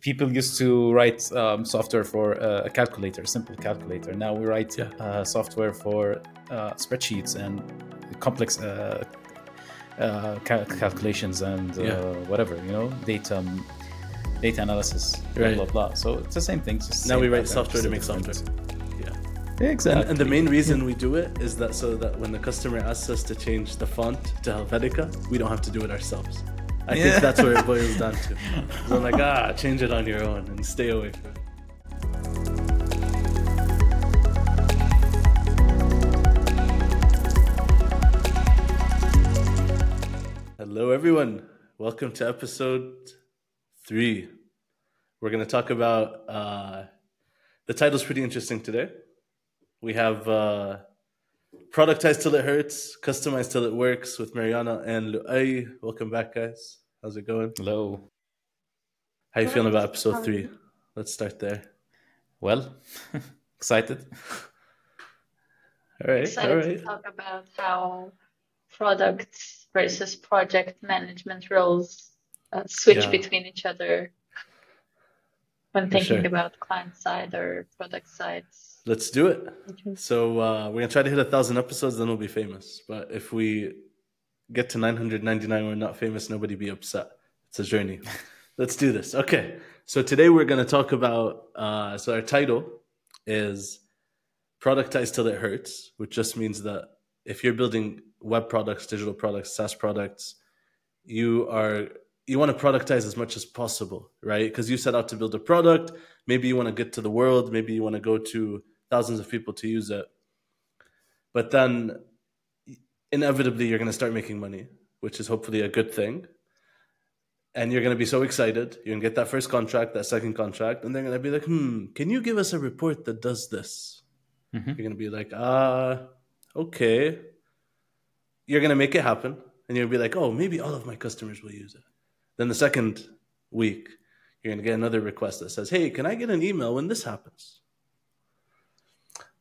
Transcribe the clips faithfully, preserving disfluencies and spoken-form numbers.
people used to write um, software for a calculator, simple calculator. Now we write yeah. uh, software for uh, spreadsheets and complex uh, uh, cal- calculations and uh, yeah. whatever, you know, data data analysis, right. blah, blah, blah. So it's the same thing. The same now we write software to make software. Exactly. And, and the main reason yeah. we do it is that so that when the customer asks us to change the font to Helvetica, we don't have to do it ourselves. I yeah. think that's where it boils down to. So I'm like, ah, change it on your own and stay away from it. Hello, everyone. Welcome to episode three. We're going to talk about, uh, the title's pretty interesting today. We have uh, Productized Till It Hurts, Customized Till It Works with Mariana and Luay. Welcome back, guys. How's it going? Hello. How are you feeling about episode three? Let's start there. Well, excited. All right. Excited all right. to talk about how products versus project management roles uh, switch yeah. between each other when thinking sure. about client side or product sides. Let's do it. Okay. So uh, we're going to try to hit a thousand episodes, then we'll be famous. But if we get to nine hundred ninety-nine, we're not famous, nobody be upset. It's a journey. Let's do this. Okay. So today we're going to talk about, uh, so our title is Productize Till It Hurts, which just means that if you're building web products, digital products, SaaS products, you are... you want to productize as much as possible, right? Because you set out to build a product. Maybe you want to get to the world. Maybe you want to go to thousands of people to use it. But then inevitably you're going to start making money, which is hopefully a good thing. And you're going to be so excited. You're going to get that first contract, that second contract. And they're going to be like, hmm, can you give us a report that does this? Mm-hmm. You're going to be like, ah, uh, okay. You're going to make it happen. And you'll be like, oh, maybe all of my customers will use it. Then the second week, you're going to get another request that says, hey, can I get an email when this happens?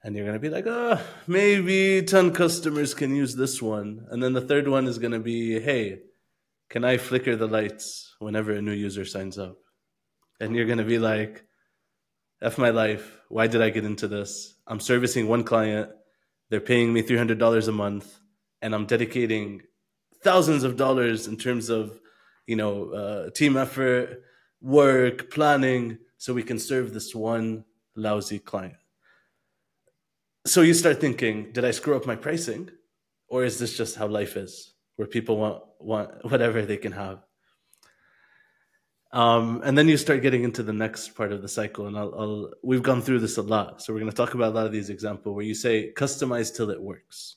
And you're going to be like, oh, maybe ten customers can use this one. And then the third one is going to be, hey, can I flicker the lights whenever a new user signs up? And you're going to be like, F my life. Why did I get into this? I'm servicing one client. They're paying me three hundred dollars a month. And I'm dedicating thousands of dollars in terms of you know, uh, team effort, work, planning, so we can serve this one lousy client. So you start thinking, did I screw up my pricing? Or is this just how life is, where people want, want whatever they can have? Um, and then you start getting into the next part of the cycle. And I'll, I'll, we've gone through this a lot. So we're going to talk about a lot of these examples where you say, customize till it works.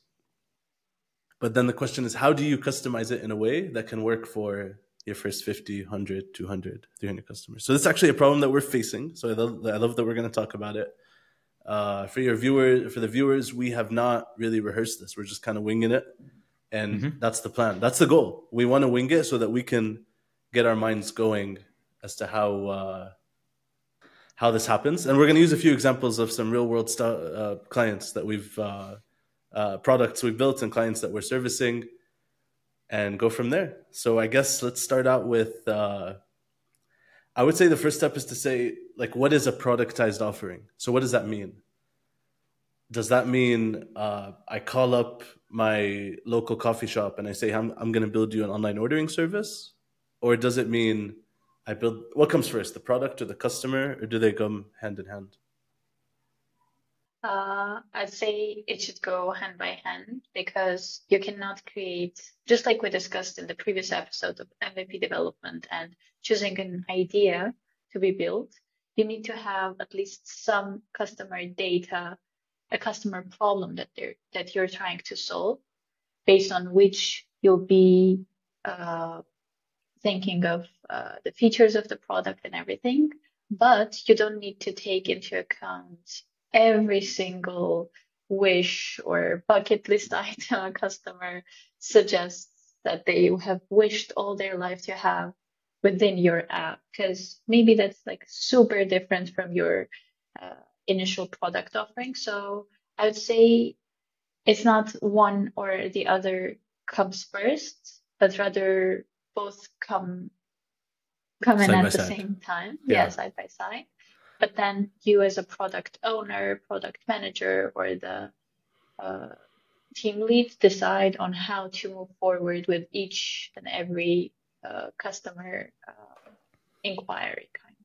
But then the question is, how do you customize it in a way that can work for your first fifty, one hundred, two hundred, three hundred customers? So this is actually a problem that we're facing. So I love, I love that we're going to talk about it. Uh, for your viewer, for the viewers, we have not really rehearsed this. We're just kind of winging it. And mm-hmm. that's the plan. That's the goal. We want to wing it so that we can get our minds going as to how uh, how this happens. And we're going to use a few examples of some real world st- uh, clients that we've uh, uh, products we've built and clients that we're servicing. And go from there. So I guess let's start out with, uh, I would say the first step is to say, like, what is a productized offering? So what does that mean? Does that mean uh, I call up my local coffee shop and I say, I'm, I'm going to build you an online ordering service? Or does it mean I build, what comes first, the product or the customer? Or do they go hand in hand? Uh, I'd say it should go hand by hand because you cannot create, just like we discussed in the previous episode of M V P development and choosing an idea to be built, you need to have at least some customer data, a customer problem that they're, that you're trying to solve, based on which you'll be uh, thinking of uh, the features of the product and everything, but you don't need to take into account every single wish or bucket list item a customer suggests that they have wished all their life to have within your app, because maybe that's like super different from your uh, initial product offering. So I would say it's not one or the other comes first, but rather both come coming side at the side. same time, yeah. yeah, side by side. But then you as a product owner, product manager, or the uh, team lead decide on how to move forward with each and every uh, customer uh, inquiry kind.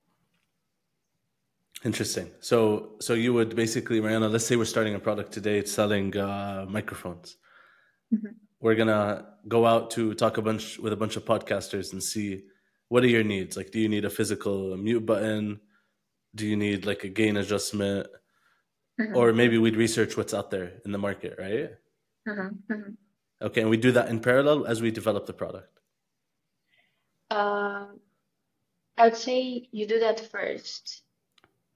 Interesting. So, so you would basically, Mariana, let's say we're starting a product today. It's selling uh, microphones. Mm-hmm. We're gonna go out to talk a bunch with a bunch of podcasters and see what are your needs. Like, do you need a physical mute button? Do you need like a gain adjustment? Mm-hmm. Or maybe we'd research what's out there in the market, right? Mm-hmm. Mm-hmm. Okay, and we do that in parallel as we develop the product. Uh, I would say you do that first.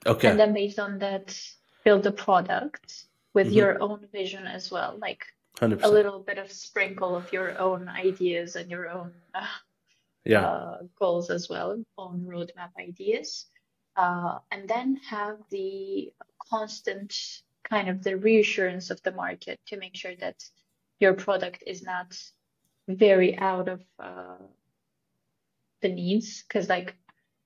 Okay. And then based on that, build the product with mm-hmm. your own vision as well. Like one hundred percent. A little bit of sprinkle of your own ideas and your own uh, yeah. uh, goals as well, own roadmap ideas. Uh, and then have the constant kind of the reassurance of the market to make sure that your product is not very out of uh, the needs. Because like,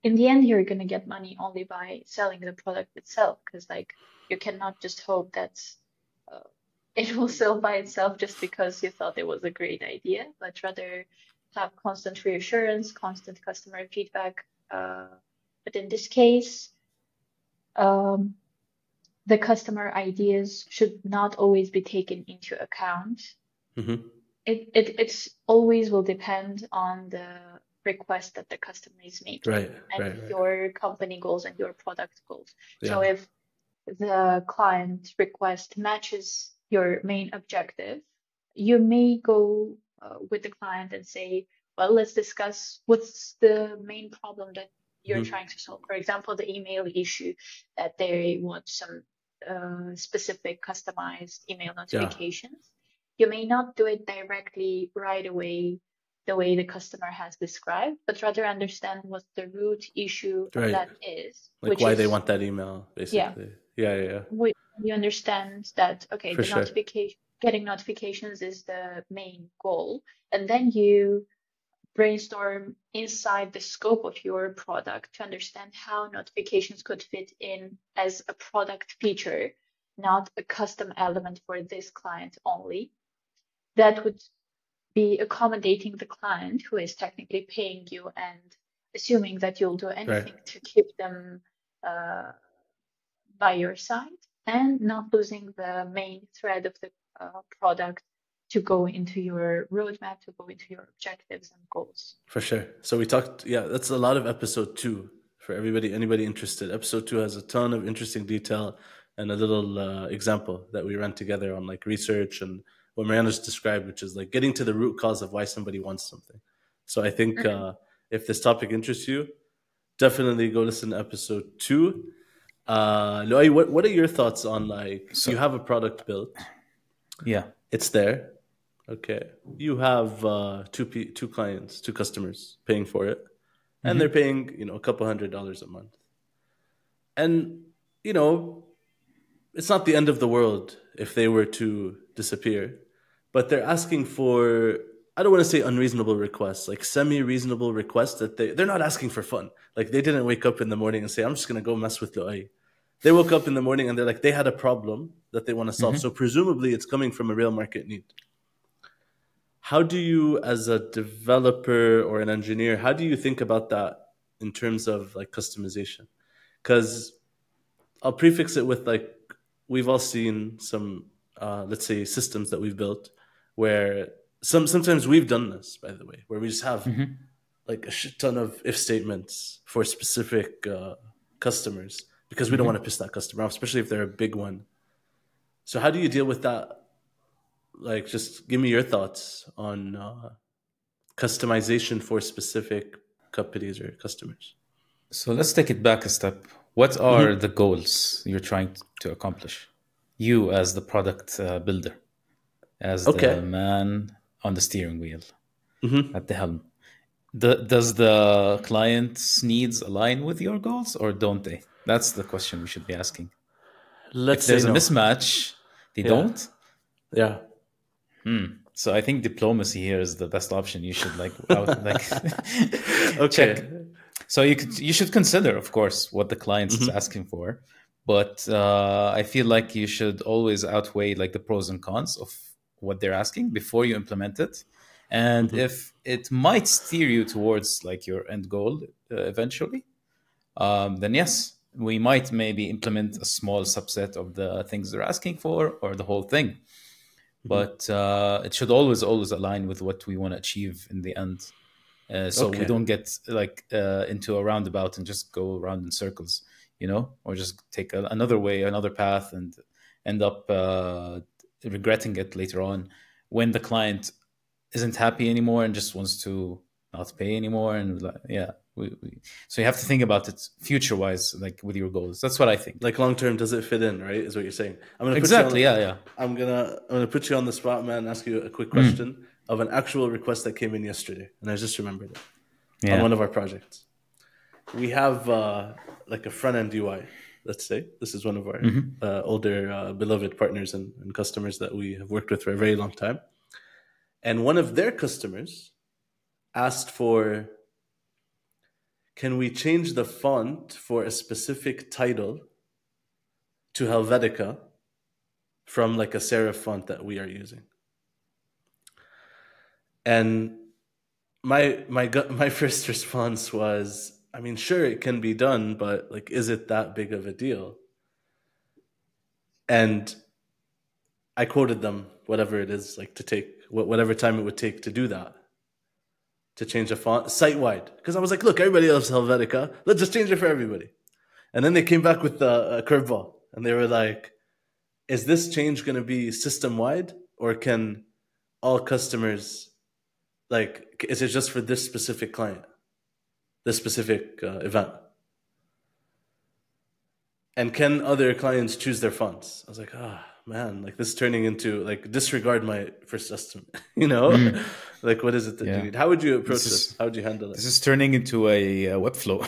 in the end, you're going to get money only by selling the product itself, because like you cannot just hope that uh, it will sell by itself just because you thought it was a great idea, but rather have constant reassurance, constant customer feedback. Uh, but in this case, um, the customer ideas should not always be taken into account. Mm-hmm. It it it's always will depend on the request that the customer is making, right, and right, right. your company goals and your product goals. Yeah. So if the client request matches your main objective, you may go uh, with the client and say, well, let's discuss what's the main problem that you're mm-hmm. trying to solve. For example, the email issue that they want some uh, specific customized email notifications. Yeah. You may not do it directly right away the way the customer has described, but rather understand what the root issue right. of that is. Like which why is, they want that email, basically. Yeah, yeah, yeah. We, you understand that, okay, For the sure. notification, getting notifications is the main goal. And then you brainstorm inside the scope of your product to understand how notifications could fit in as a product feature, not a custom element for this client only. That would be accommodating the client who is technically paying you and assuming that you'll do anything right. to keep them uh, by your side and not losing the main thread of the uh, product to go into your roadmap, to go into your objectives and goals. For sure. So we talked, yeah, that's a lot of episode two for everybody, anybody interested. Episode two has a ton of interesting detail and a little uh, example that we ran together on like research and what Mariana's described, which is like getting to the root cause of why somebody wants something. So I think mm-hmm. uh, if this topic interests you, definitely go listen to episode two. Uh, Luay, what, what are your thoughts on like, so you have a product built. Yeah. It's there. Okay. You have uh, two p- two clients, two customers paying for it. Mm-hmm. And they're paying, you know, a couple hundred dollars a month. And, you know, it's not the end of the world if they were to disappear. But they're asking for, I don't want to say unreasonable requests, like semi-reasonable requests that they, they're not asking for fun. Like they didn't wake up in the morning and say, I'm just going to go mess with Luay. They woke up in the morning and they're like, they had a problem that they want to solve. Mm-hmm. So presumably it's coming from a real market need. How do you, as a developer or an engineer, how do you think about that in terms of like customization? Because I'll prefix it with like, we've all seen some, Uh, let's say, systems that we've built where some sometimes we've done this, by the way, where we just have mm-hmm. like a shit ton of if statements for specific uh, customers because we mm-hmm. don't want to piss that customer off, especially if they're a big one. So how do you deal with that? Like, just give me your thoughts on uh, customization for specific companies or customers. So let's take it back a step. What are mm-hmm. the goals you're trying to accomplish? You as the product uh, builder, as okay. the man on the steering wheel, mm-hmm. at the helm. The, does the client's needs align with your goals or don't they? That's the question we should be asking. Let's if there's say no. a mismatch, they yeah. don't? Yeah. Hmm. So I think diplomacy here is the best option. You should like, out, like okay. check. So you could, you should consider, of course, what the client mm-hmm. is asking for, but uh, I feel like you should always outweigh like the pros and cons of what they're asking before you implement it. And mm-hmm. if it might steer you towards like your end goal uh, eventually, um, then yes, we might maybe implement a small subset of the things they're asking for or the whole thing. Mm-hmm. But uh, it should always, always align with what we want to achieve in the end. Uh, so okay. we don't get like uh, into a roundabout and just go around in circles, you know, or just take a, another way, another path and end up uh, regretting it later on when the client isn't happy anymore and just wants to not pay anymore. And like, yeah, we, we, so you have to think about it future wise, like with your goals. That's what I think. Like long term, does it fit in? Right, is what you're saying. I'm gonna exactly. Put you on, yeah, yeah. I'm gonna I'm gonna put you on the spot, man, and ask you a quick question. Mm. Of an actual request that came in yesterday, and I just remembered it yeah. on one of our projects. We have uh, like a front-end U I, let's say. This is one of our mm-hmm. uh, older uh, beloved partners and, and customers that we have worked with for a very long time. And one of their customers asked for, can we change the font for a specific title to Helvetica from like a serif font that we are using? And my my my first response was, I mean, sure, it can be done, but like, is it that big of a deal? And I quoted them, whatever it is, like to take whatever time it would take to do that, to change a font site-wide. Because I was like, look, everybody loves Helvetica. Let's just change it for everybody. And then they came back with a, a curveball, and they were like, is this change going to be system-wide, or can all customers... Like, is it just for this specific client, this specific uh, event? And can other clients choose their fonts? I was like, ah, oh, man, like this is turning into like disregard my first estimate, you know? Mm. Like, what is it that yeah. you need? How would you approach this? Is, this? How would you handle it? This is turning into a uh, Webflow.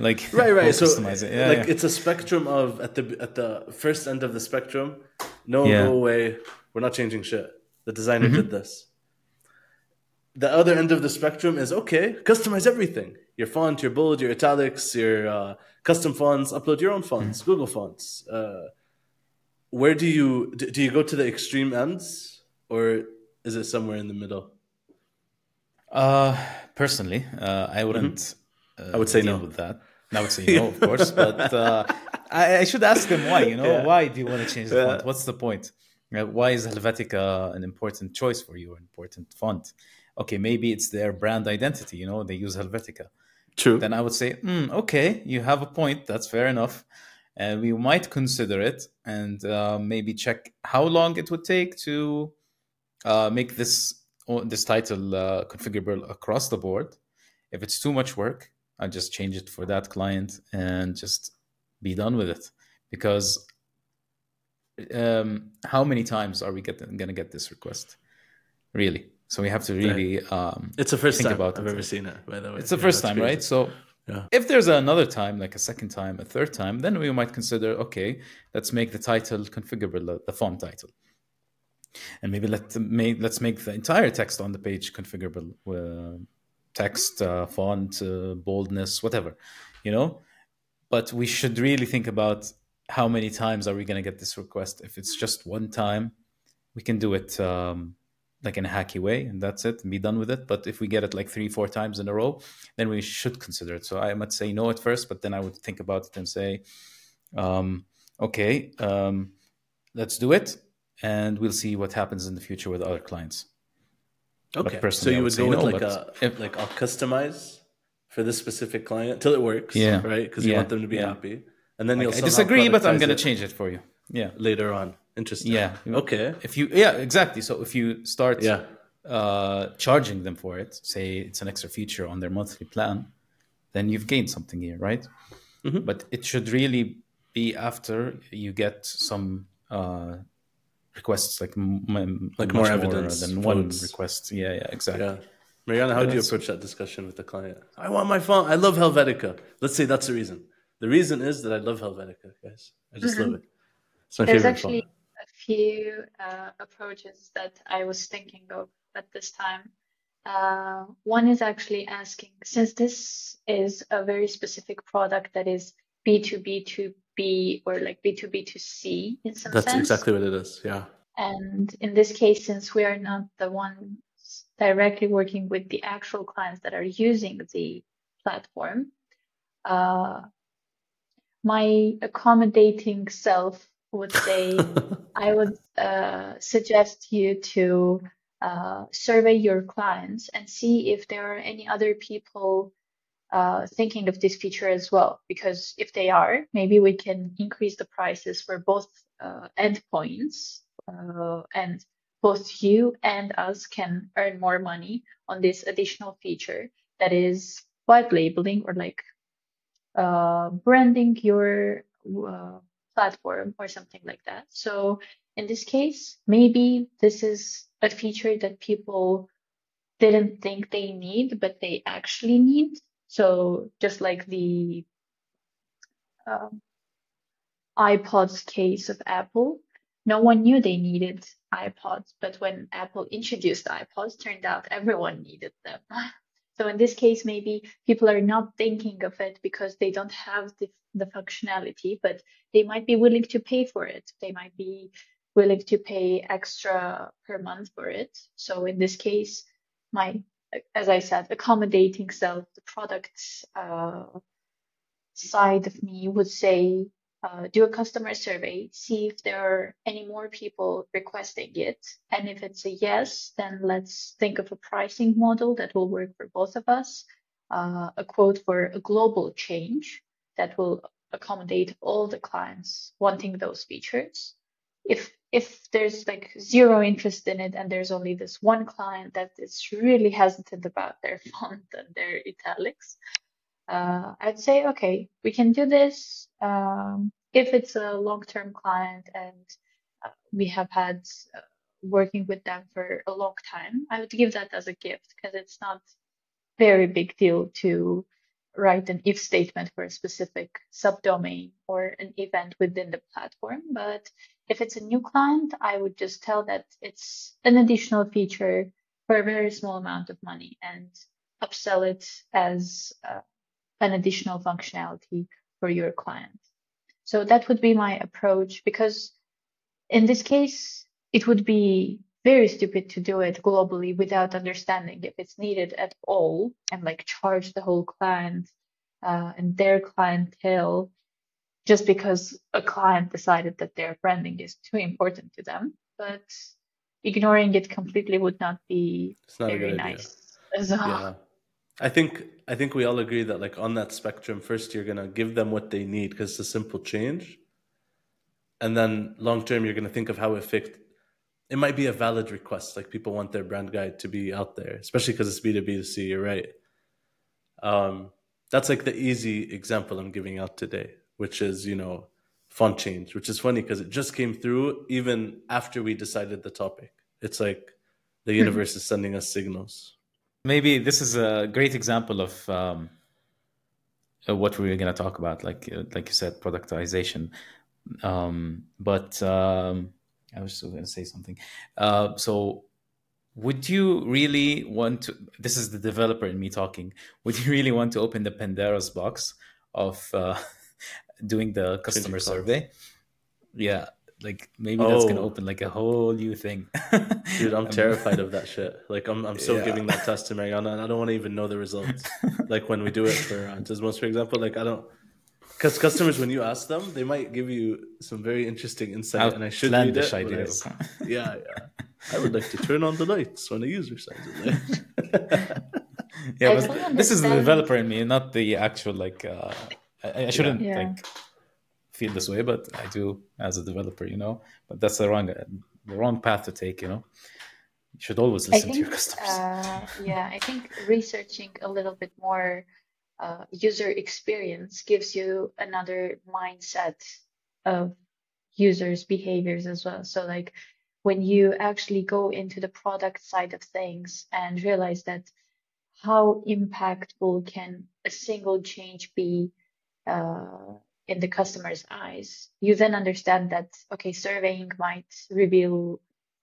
Like, right, right. So, customize it. Yeah, like, yeah. It's a spectrum of at the at the first end of the spectrum. No, yeah. go away. We're not changing shit. The designer mm-hmm. did this. The other end of the spectrum is, okay, customize everything. Your font, your bold, your italics, your uh, custom fonts, upload your own fonts, mm-hmm. Google fonts. Uh, where do you, do you go to the extreme ends, or is it somewhere in the middle? Uh, personally, uh, I wouldn't mm-hmm. uh, I would say deal no. with that. I would say no, of course, but uh, I, I should ask them why, you know, yeah. why do you want to change the yeah. font? What's the point? Why is Helvetica an important choice for you, an important font? Okay, maybe it's their brand identity, you know, they use Helvetica. True. Then I would say, mm, okay, you have a point. That's fair enough. And uh, we might consider it and uh, maybe check how long it would take to uh, make this this title uh, configurable across the board. If it's too much work, I'll just change it for that client and just be done with it. Because um, how many times are we going to get this request? Really? So we have to really um, it's the first think time about I've it. Ever seen it, by the way. It's the yeah, first time, crazy. Right? So yeah. if there's another time, like a second time, a third time, then we might consider, okay, let's make the title configurable, the font title. And maybe let the, make, let's make the entire text on the page configurable, uh, text, uh, font, uh, boldness, whatever, you know? But we should really think about how many times are we going to get this request. If it's just one time, we can do it... Um, like in a hacky way, and that's it, and be done with it. But if we get it like three, four times in a row, then we should consider it. So I might say no at first, but then I would think about it and say, um, okay, um, let's do it. And we'll see what happens in the future with other clients. Okay. So you would, would go with no, like, a, if, like I'll customize for this specific client till it works, yeah, right? Because you yeah, want them to be yeah. happy. And then like, you'll I disagree, but I'm going to change it for you. Yeah. Later on. Interesting. Yeah. Okay. If you, yeah, exactly. So if you start yeah. uh, charging them for it, say it's an extra feature on their monthly plan, then you've gained something here, right? Mm-hmm. But it should really be after you get some uh, requests, like m- like more evidence more than one request. Yeah, yeah, exactly. Yeah. Mariana, how do you approach that discussion with the client? I want my font. I love Helvetica. Let's say that's the reason. The reason is that I love Helvetica, guys. I just mm-hmm. love it. It's my There's favorite actually- font. Few uh, approaches that I was thinking of at this time, Uh, one is actually asking, since this is a very specific product that is B two B two B or like B two B two C in some sense. That's exactly what it is, yeah. And in this case, since we are not the ones directly working with the actual clients that are using the platform, uh, my accommodating self would say, I would uh, suggest you to uh, survey your clients and see if there are any other people uh, thinking of this feature as well. Because if they are, maybe we can increase the prices for both uh, endpoints uh, and both you and us can earn more money on this additional feature that is white labeling or like uh, branding your uh, platform or something like that. So in this case, maybe this is a feature that people didn't think they need, but they actually need. So just like the uh, iPods case of Apple, no one knew they needed iPods, but when Apple introduced iPods, turned out everyone needed them. So in this case, maybe people are not thinking of it because they don't have the, the functionality, but they might be willing to pay for it. They might be willing to pay extra per month for it. So in this case, my, as I said, accommodating self, the product uh, side of me would say, uh, do a customer survey, see if there are any more people requesting it. And if it's a yes, then let's think of a pricing model that will work for both of us, uh, a quote for a global change that will accommodate all the clients wanting those features. If if there's like zero interest in it and there's only this one client that is really hesitant about their font and their italics, uh, I'd say, okay, we can do this. Um, if it's a long-term client and uh, we have had uh, working with them for a long time, I would give that as a gift because it's not very big deal to write an if statement for a specific subdomain or an event within the platform. But if it's a new client, I would just tell that it's an additional feature for a very small amount of money and upsell it as uh, an additional functionality for your client. So that would be my approach, because in this case, it would be very stupid to do it globally without understanding if it's needed at all and like charge the whole client uh, and their clientele just because a client decided that their branding is too important to them. But ignoring it completely would not be not very nice as well. Yeah. I think I think we all agree that like on that spectrum, first you're gonna give them what they need because it's a simple change, and then long term you're gonna think of how it affect. It might be a valid request, like people want their brand guide to be out there, especially because it's B two B two C. You're right. Um, that's like the easy example I'm giving out today, which is you know font change, which is funny because it just came through even after we decided the topic. It's like the universe is sending us signals. Maybe this is a great example of um, what we were going to talk about, like like you said, productization. Um, but um, I was still going to say something. Uh, so would you really want to, this is the developer in me talking, would you really want to open the Pandora's box of uh, doing the customer survey? Yeah, like maybe oh. that's going to open like a whole new thing. Dude, I'm terrified of that shit. Like I'm I'm so yeah. giving that test to Mariana and I don't want to even know the results. Like when we do it for uh, Desmos, for example, like I don't, because customers, when you ask them, they might give you some very interesting insight Outlandish and I should read it. Ideas. I, yeah, yeah. I would like to turn on the lights when a user signs it. Yeah, I but this is the developer in me, not the actual like, uh, I, I shouldn't yeah. like feel this way, but I do as a developer, you know, but that's the wrong, the wrong path to take, you know. You should always listen I think, to your customers. Uh, yeah, I think researching a little bit more uh, user experience gives you another mindset of users' behaviors as well. So like when you actually go into the product side of things and realize that how impactful can a single change be uh, in the customer's eyes, you then understand that, okay, surveying might reveal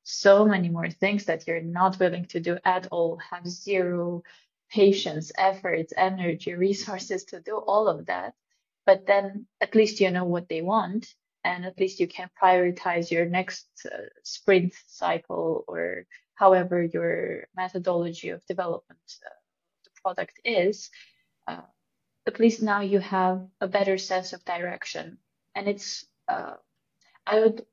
so many more things that you're not willing to do at all, have zero patience, efforts, energy, resources to do all of that. But then at least you know what they want, and at least you can prioritize your next uh, sprint cycle, or however your methodology of development of uh, the product is. Uh, at least now you have a better sense of direction. And it's, uh, I would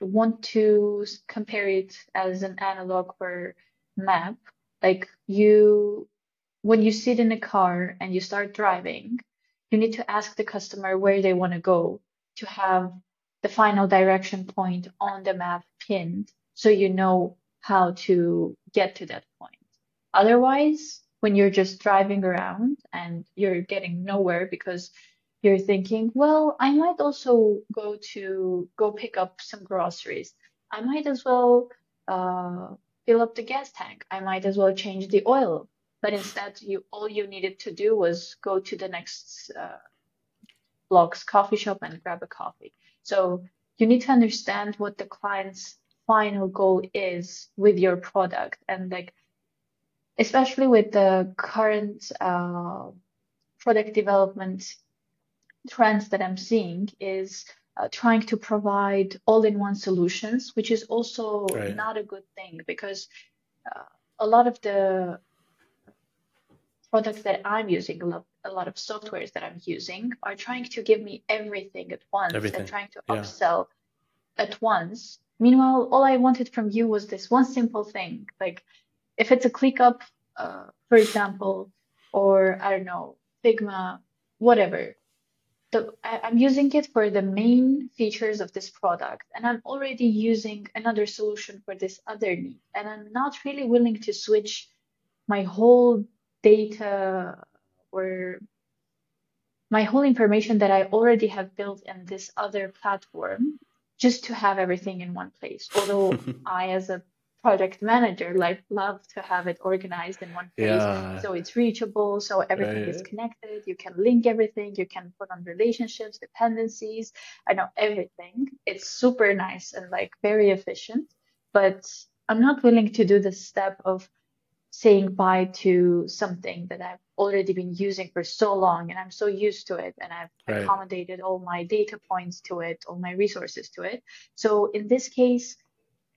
want to compare it as an analog or map. Like you, when you sit in a car and you start driving, you need to ask the customer where they want to go to have the final direction point on the map pinned, so you know how to get to that point. Otherwise, when you're just driving around and you're getting nowhere because you're thinking, well, I might also go to go pick up some groceries. I might as well uh, fill up the gas tank. I might as well change the oil. But instead, you all you needed to do was go to the next uh, block's coffee shop and grab a coffee. So you need to understand what the client's final goal is with your product. And like, especially with the current uh, product development trends that I'm seeing, is uh, trying to provide all-in-one solutions, which is also right. not a good thing, because uh, a lot of the products that I'm using, a lot, a lot of softwares that I'm using, are trying to give me everything at once everything. and trying to yeah. upsell at once. Meanwhile, all I wanted from you was this one simple thing. Like if it's a ClickUp, uh, for example, or I don't know, Figma, whatever. So I'm using it for the main features of this product, and I'm already using another solution for this other need. And I'm not really willing to switch my whole data or my whole information that I already have built in this other platform just to have everything in one place. Although I, as a product manager, like love to have it organized in one place, yeah. so it's reachable, so everything right. is connected, you can link everything, you can put on relationships, dependencies, I know everything. It's super nice and like very efficient, but I'm not willing to do the step of saying bye to something that I've already been using for so long, and I'm so used to it, and I've right. accommodated all my data points to it, all my resources to it. So in this case,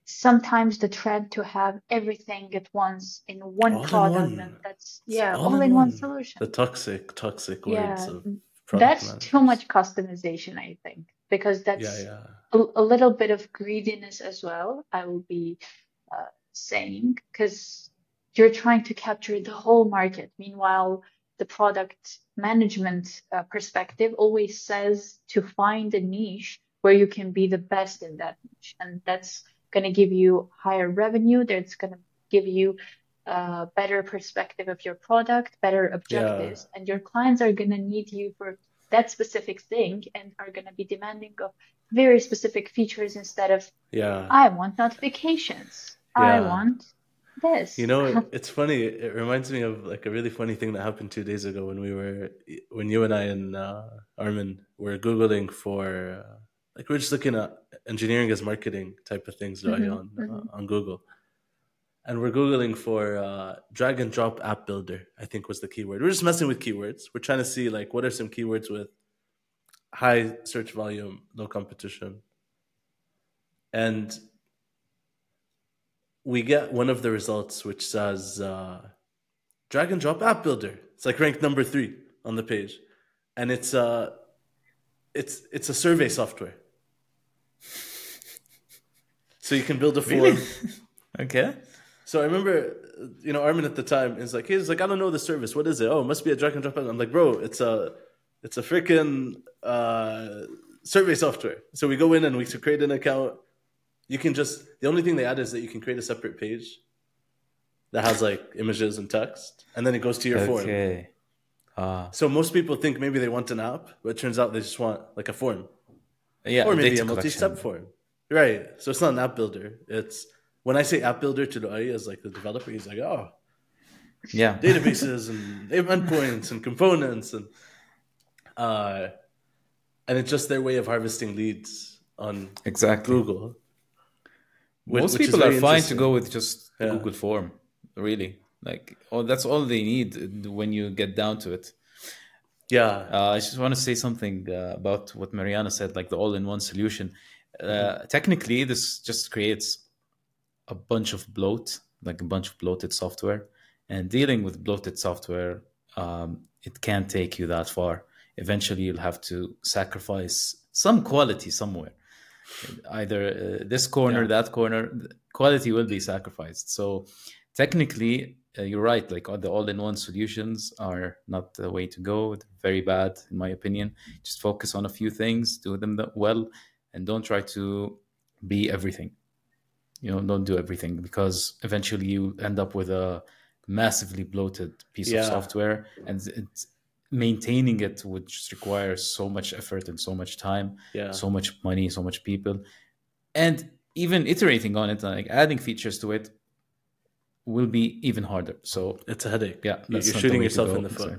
sometimes the trend to have everything at once in one all product, in one. And that's yeah, all, all in, in one. one solution. The toxic, toxic yeah. words of product. That's managers. Too much customization, I think, because that's yeah, yeah. A, a little bit of greediness as well. I will be uh, saying, because you're trying to capture the whole market. Meanwhile, the product management uh, perspective always says to find a niche where you can be the best in that niche, and that's going to give you higher revenue. That's going to give you a better perspective of your product, better objectives, yeah. and your clients are going to need you for that specific thing and are going to be demanding of very specific features instead of, yeah. I want notifications. Yeah. I want this. You know, it's funny. It reminds me of like a really funny thing that happened two days ago when we were, when you and I and uh, Armin were Googling for... Uh, Like we're just looking at engineering as marketing type of things right, mm-hmm, on mm-hmm. Uh, on Google, and we're Googling for uh, drag and drop app builder, I think was the keyword. We're just messing with keywords. We're trying to see like what are some keywords with high search volume, low competition, and we get one of the results which says uh, drag and drop app builder. It's like ranked number three on the page, and it's a uh, it's it's a survey software. So you can build a form. Really? Okay. So I remember, you know, Armin at the time is like, he's like, I don't know the service. What is it? Oh, it must be a drag and drop. I'm like, bro, it's a, it's a freaking uh, survey software. So we go in and we create an account. You can just, the only thing they add is that you can create a separate page that has like images and text, and then it goes to your okay. form. Okay. Uh, so most people think maybe they want an app, but it turns out they just want like a form. Yeah, or maybe a multi-step form. Right. So it's not an app builder. It's when I say app builder to Luay as like the developer, he's like, oh, yeah, databases and endpoints and components and uh, and it's just their way of harvesting leads on exactly. Google. With, Most people are fine to go with just yeah. Google Form, really. Like, oh, that's all they need when you get down to it. Yeah. Uh, I just want to say something uh, about what Mariana said, like the all-in-one solution. Uh, mm-hmm. Technically, this just creates a bunch of bloat, like a bunch of bloated software. And dealing with bloated software, um, it can't take you that far. Eventually, you'll have to sacrifice some quality somewhere. Either uh, this corner, yeah. that corner, quality will be sacrificed. So technically, uh, you're right. Like all the all-in-one solutions are not the way to go. They're very bad, in my opinion. Just focus on a few things, do them well, and don't try to be everything. You know, don't do everything, because eventually you end up with a massively bloated piece yeah. of software, and it's, maintaining it would just require so much effort and so much time, yeah. so much money, so much people, and even iterating on it, like adding features to it, will be even harder. So it's a headache. Yeah, you're shooting yourself in the foot. So.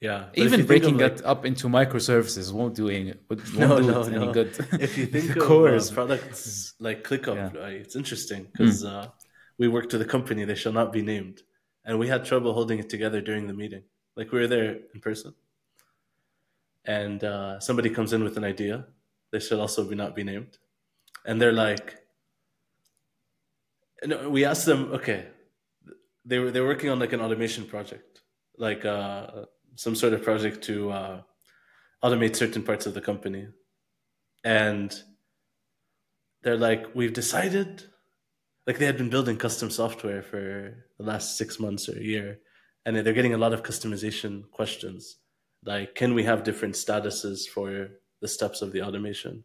Yeah, but even breaking that like... up into microservices won't do any, won't no, do no, it any no. good. If you think of uh, products like ClickUp, yeah. right, it's interesting because mm. uh, we worked with a company, they shall not be named, and we had trouble holding it together during the meeting. Like, we were there in person, and uh, somebody comes in with an idea. They should also be not be named. And they're like, and we asked them, okay, they were, they're working on like an automation project, like uh, some sort of project to uh, automate certain parts of the company. And they're like, we've decided, like they had been building custom software for the last six months or a year. And they're getting a lot of customization questions, like, can we have different statuses for the steps of the automation?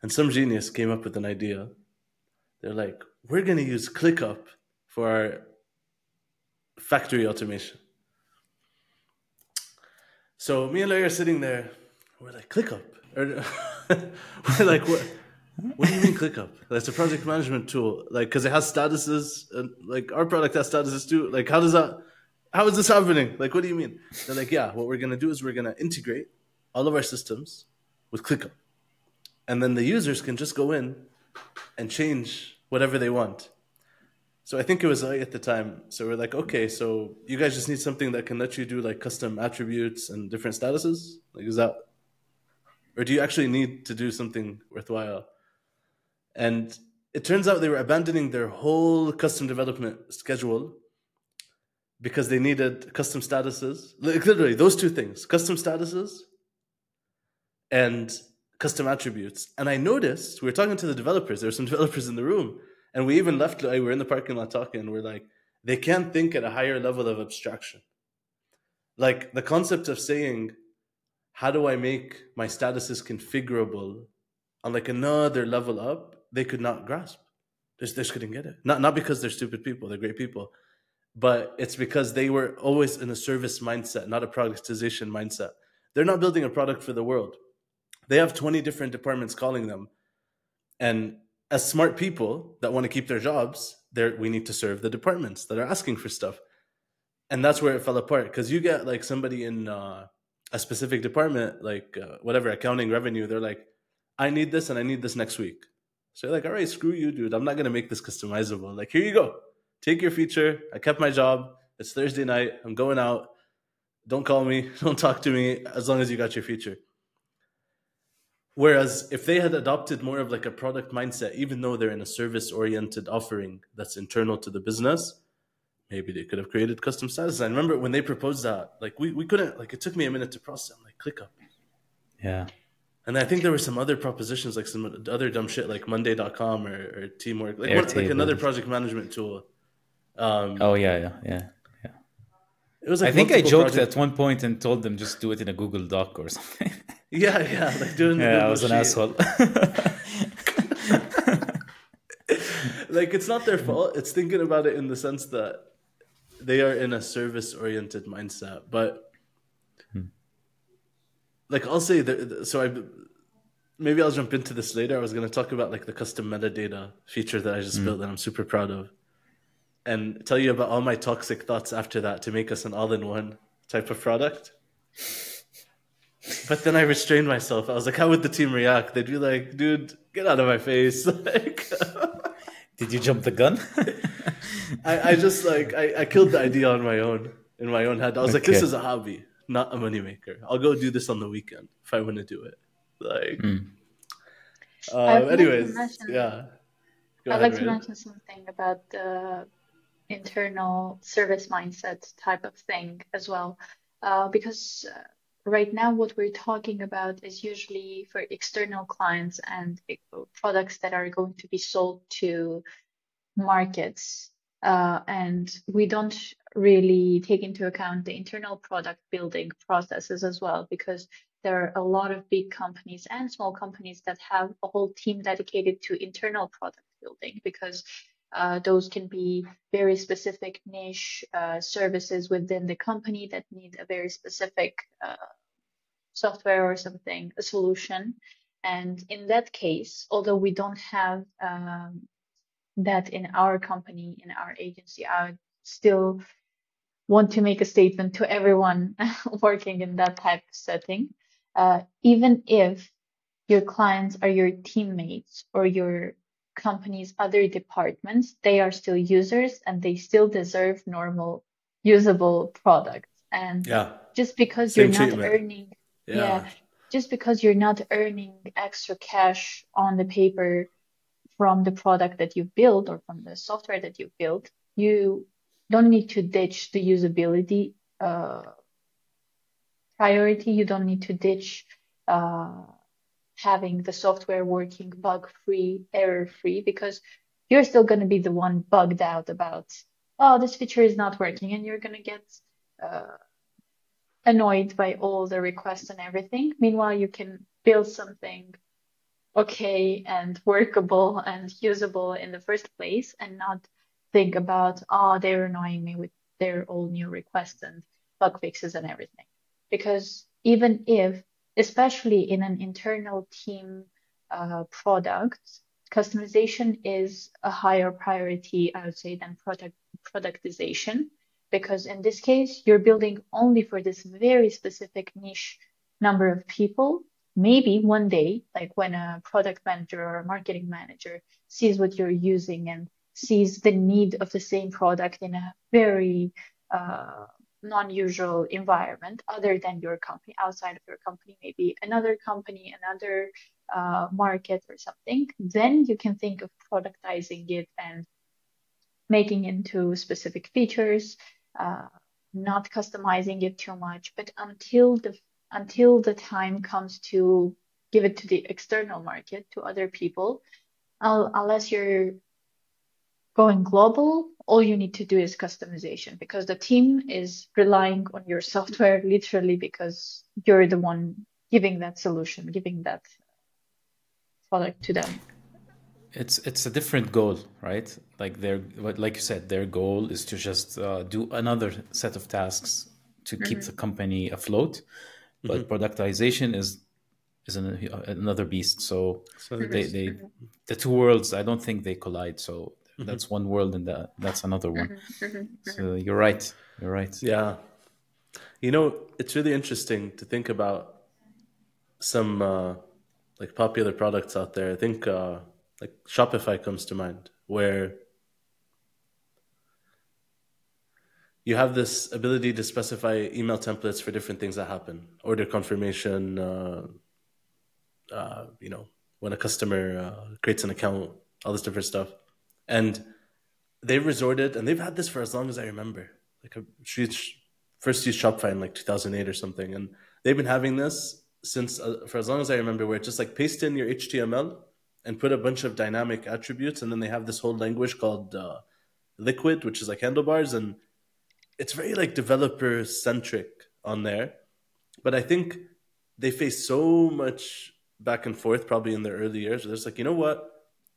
And some genius came up with an idea. They're like, we're going to use ClickUp for our factory automation. So me and Larry are sitting there. We're like, ClickUp? Or, we're like, what? What do you mean ClickUp? That's a project management tool. Like, because it has statuses. And, like, our product has statuses too. Like, how does that... How is this happening? Like, what do you mean? They're like, yeah, what we're going to do is we're going to integrate all of our systems with ClickUp. And then the users can just go in and change whatever they want. So I think it was like at the time. So we're like, okay, so you guys just need something that can let you do like custom attributes and different statuses? Like, is that, or do you actually need to do something worthwhile? And it turns out they were abandoning their whole custom development schedule because they needed custom statuses, like literally those two things, custom statuses and custom attributes. And I noticed, we were talking to the developers, there were some developers in the room, and we even left, like, we were in the parking lot talking, and we're like, they can't think at a higher level of abstraction. Like the concept of saying, how do I make my statuses configurable on like another level up, they could not grasp. They just, they just couldn't get it. Not, not because they're stupid people, they're great people. But it's because they were always in a service mindset, not a productization mindset. They're not building a product for the world. They have twenty different departments calling them. And as smart people that want to keep their jobs, we need to serve the departments that are asking for stuff. And that's where it fell apart. Because you get like somebody in uh, a specific department, like uh, whatever, accounting, revenue, they're like, I need this and I need this next week. So you're like, all right, screw you, dude. I'm not going to make this customizable. Like, here you go. Take your feature. I kept my job. It's Thursday night. I'm going out. Don't call me. Don't talk to me as long as you got your feature. Whereas if they had adopted more of like a product mindset, even though they're in a service-oriented offering that's internal to the business, maybe they could have created custom statuses. I remember when they proposed that, like we, we couldn't, like it took me a minute to process. I'm like, ClickUp. Yeah. And I think there were some other propositions, like some other dumb shit, like Monday dot com or, or Teamwork, like, one, like another project management tool. Um, oh yeah, yeah, yeah, yeah. It was. Like I think I joked projects. At one point and told them just do it in a Google Doc or something. Yeah, yeah, like doing. Yeah, Google I was sheet. An asshole. Like it's not their fault. It's thinking about it in the sense that they are in a service-oriented mindset. But hmm. like I'll say, that, so I maybe I'll jump into this later. I was going to talk about like the custom metadata feature that I just hmm. built that I'm super proud of. And tell you about all my toxic thoughts after that to make us an all-in-one type of product. But then I restrained myself. I was like, how would the team react? They'd be like, dude, get out of my face. Like, Did you jump the gun? I, I just like, I, I killed the idea on my own, in my own head. I was okay. like, this is a hobby, not a moneymaker. I'll go do this on the weekend if I want to do it. Like, mm. um, anyways, yeah. Go I'd ahead, like Mariana. to mention something about the internal service mindset type of thing as well. Uh, because right now what we're talking about is usually for external clients and products that are going to be sold to markets. Uh, and we don't really take into account the internal product building processes as well, because there are a lot of big companies and small companies that have a whole team dedicated to internal product building, because Uh, those can be very specific niche uh, services within the company that need a very specific uh, software or something, a solution. And in that case, although we don't have um, that in our company, in our agency, I still want to make a statement to everyone working in that type of setting. Uh, even if your clients are your teammates or your companies, other departments, they are still users and they still deserve normal, usable products. And yeah. just because Same you're not treatment. earning, yeah. yeah, just because you're not earning extra cash on the paper from the product that you build or from the software that you build, you don't need to ditch the usability uh, priority. You don't need to ditch uh, having the software working bug-free, error-free, because you're still going to be the one bugged out about, oh, this feature is not working, and you're going to get uh, annoyed by all the requests and everything. Meanwhile, you can build something okay and workable and usable in the first place and not think about, oh, they're annoying me with their old new requests and bug fixes and everything. Because even if especially in an internal team uh, product, customization is a higher priority, I would say, than product productization, because in this case, you're building only for this very specific niche number of people. Maybe one day, like when a product manager or a marketing manager sees what you're using and sees the need of the same product in a very uh, non-usual environment other than your company, outside of your company, maybe another company, another uh, market or something, then you can think of productizing it and making it into specific features, uh, not customizing it too much. But until the until the time comes to give it to the external market, to other people, uh, unless you're going global, all you need to do is customization, because the team is relying on your software literally, because you're the one giving that solution, giving that product to them. It's it's a different goal, right? Like their, like you said, their goal is to just uh, do another set of tasks to mm-hmm. keep the company afloat. Mm-hmm. But productization is is an, another beast. So, so they, they the two worlds, I don't think they collide. So that's one world and that, that's another one. So you're right. You're right. Yeah. You know, it's really interesting to think about some uh, like popular products out there. I think uh, like Shopify comes to mind, where you have this ability to specify email templates for different things that happen. Order confirmation, uh, uh, you know, when a customer uh, creates an account, all this different stuff. And they've resorted, and they've had this for as long as I remember. Like I first used Shopify in like two thousand eight or something. And they've been having this since uh, for as long as I remember, where it's just like paste in your H T M L and put a bunch of dynamic attributes. And then they have this whole language called uh, Liquid, which is like handlebars. And it's very like developer centric on there. But I think they face so much back and forth probably in their early years. There's like, you know what?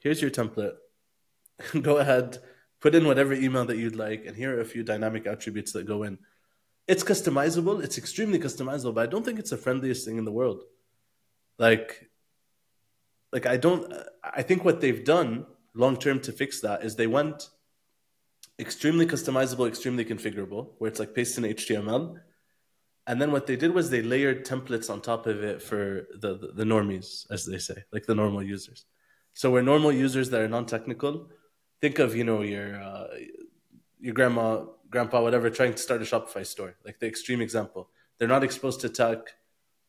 Here's your template. Go ahead, put in whatever email that you'd like, and here are a few dynamic attributes that go in. It's customizable. It's extremely customizable, but I don't think it's the friendliest thing in the world. Like, like I don't, I think what they've done long-term to fix that is they went extremely customizable, extremely configurable, where it's like paste in H T M L. And then what they did was they layered templates on top of it for the, the, the normies, as they say, like the normal users. So where normal users that are non-technical think of, you know, your uh, your grandma, grandpa, whatever, trying to start a Shopify store, like the extreme example. They're not exposed to tech.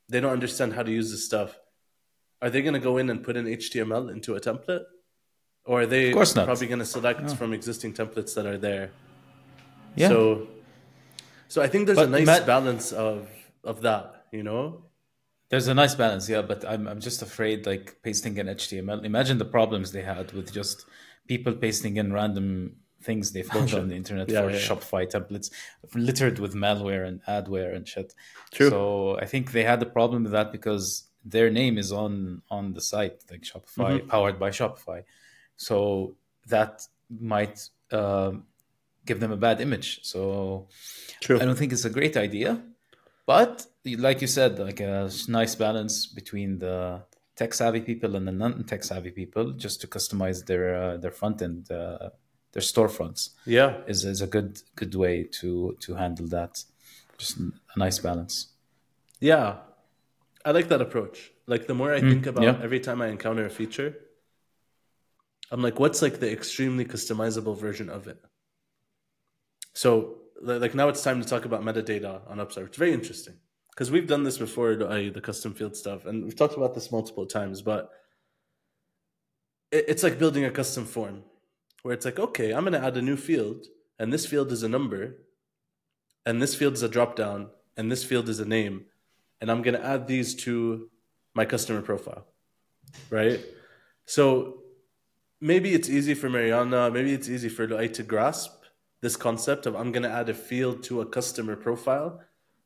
They don't understand how to use this stuff. Are they going to go in and put an H T M L into a template? Or are they of course not. probably going to select no. from existing templates that are there? Yeah. So, so I think there's but a nice Matt, balance of of that, you know? There's a nice balance, yeah, but I'm I'm just afraid, like, pasting in H T M L. Imagine the problems they had with just people pasting in random things they found on the internet yeah, for yeah, Shopify yeah. templates, littered with malware and adware and shit. True. So I think they had a problem with that because their name is on on the site, like Shopify, mm-hmm. powered by Shopify. So that might uh, give them a bad image. So True. I don't think it's a great idea. But like you said, like a nice balance between the tech-savvy people and the non-tech-savvy people, just to customize their uh, their front end, uh, their storefronts. Yeah, is is a good good way to to handle that. Just a nice balance. Yeah, I like that approach. Like the more I mm, think about yeah. every time I encounter a feature, I'm like, what's like the extremely customizable version of it? So like now it's time to talk about metadata on Upstart. It's very interesting because we've done this before, the custom field stuff, and we've talked about this multiple times, but it's like building a custom form where it's like, okay, I'm going to add a new field, and this field is a number, and this field is a dropdown, and this field is a name, and I'm going to add these to my customer profile, right? So maybe it's easy for Mariana, maybe it's easy for Luay to grasp this concept of I'm going to add a field to a customer profile.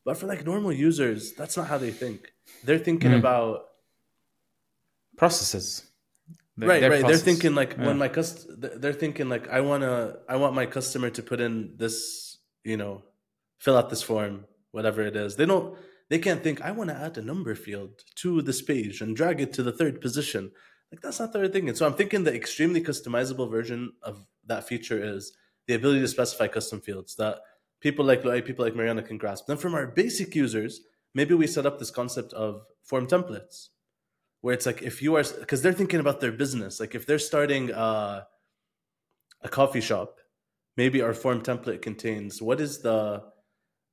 But for like normal users, that's not how they think. They're thinking mm. about... processes. They're, right, they're right. Process. They're thinking like yeah. when my cust- they're thinking like, I want to, I want my customer to put in this, you know, fill out this form, whatever it is. They don't, they can't think, I want to add a number field to this page and drag it to the third position. Like that's not the right thing. And so I'm thinking the extremely customizable version of that feature is the ability to specify custom fields that people like Luay, people like Mariana can grasp. Then from our basic users, maybe we set up this concept of form templates where it's like, if you are, because they're thinking about their business. Like if they're starting uh, a coffee shop, maybe our form template contains, what is the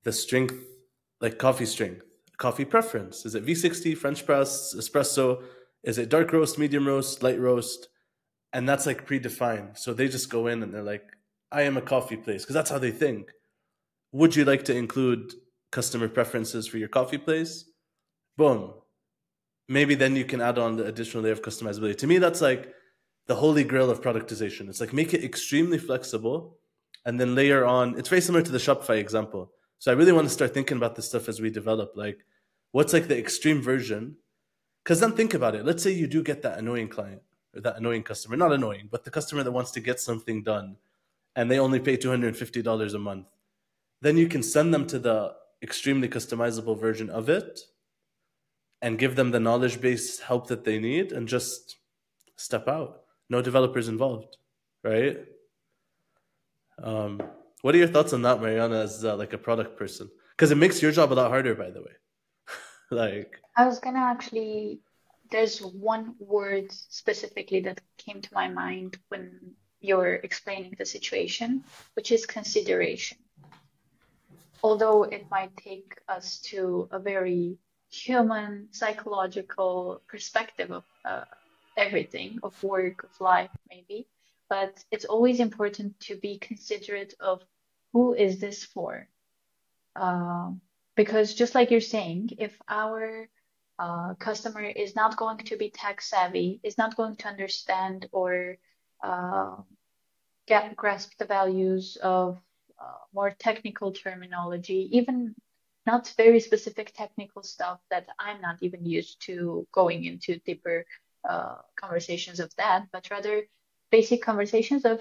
the strength, like coffee strength, coffee preference? Is it V sixty, French press, espresso? Is it dark roast, medium roast, light roast? And that's like predefined. So they just go in and they're like, I am a coffee place, because that's how they think. Would you like to include customer preferences for your coffee place? Boom. Maybe then you can add on the additional layer of customizability. To me, that's like the holy grail of productization. It's like make it extremely flexible and then layer on. It's very similar to the Shopify example. So I really want to start thinking about this stuff as we develop. Like what's like the extreme version? Because then think about it. Let's say you do get that annoying client or that annoying customer. Not annoying, but the customer that wants to get something done and they only pay two hundred fifty dollars a month. Then you can send them to the extremely customizable version of it and give them the knowledge base help that they need and just step out. No developers involved, right? Um, what are your thoughts on that, Mariana, as uh, like a product person? Because it makes your job a lot harder, by the way. Like I was gonna actually, there's one word specifically that came to my mind when you're explaining the situation, which is consideration. Although it might take us to a very human, psychological perspective of uh, everything, of work, of life, maybe, but it's always important to be considerate of who is this for. Uh, Because just like you're saying, if our uh, customer is not going to be tech savvy, is not going to understand or uh, get, grasp the values of uh, more technical terminology, even not very specific technical stuff that I'm not even used to going into deeper uh, conversations of that, but rather basic conversations of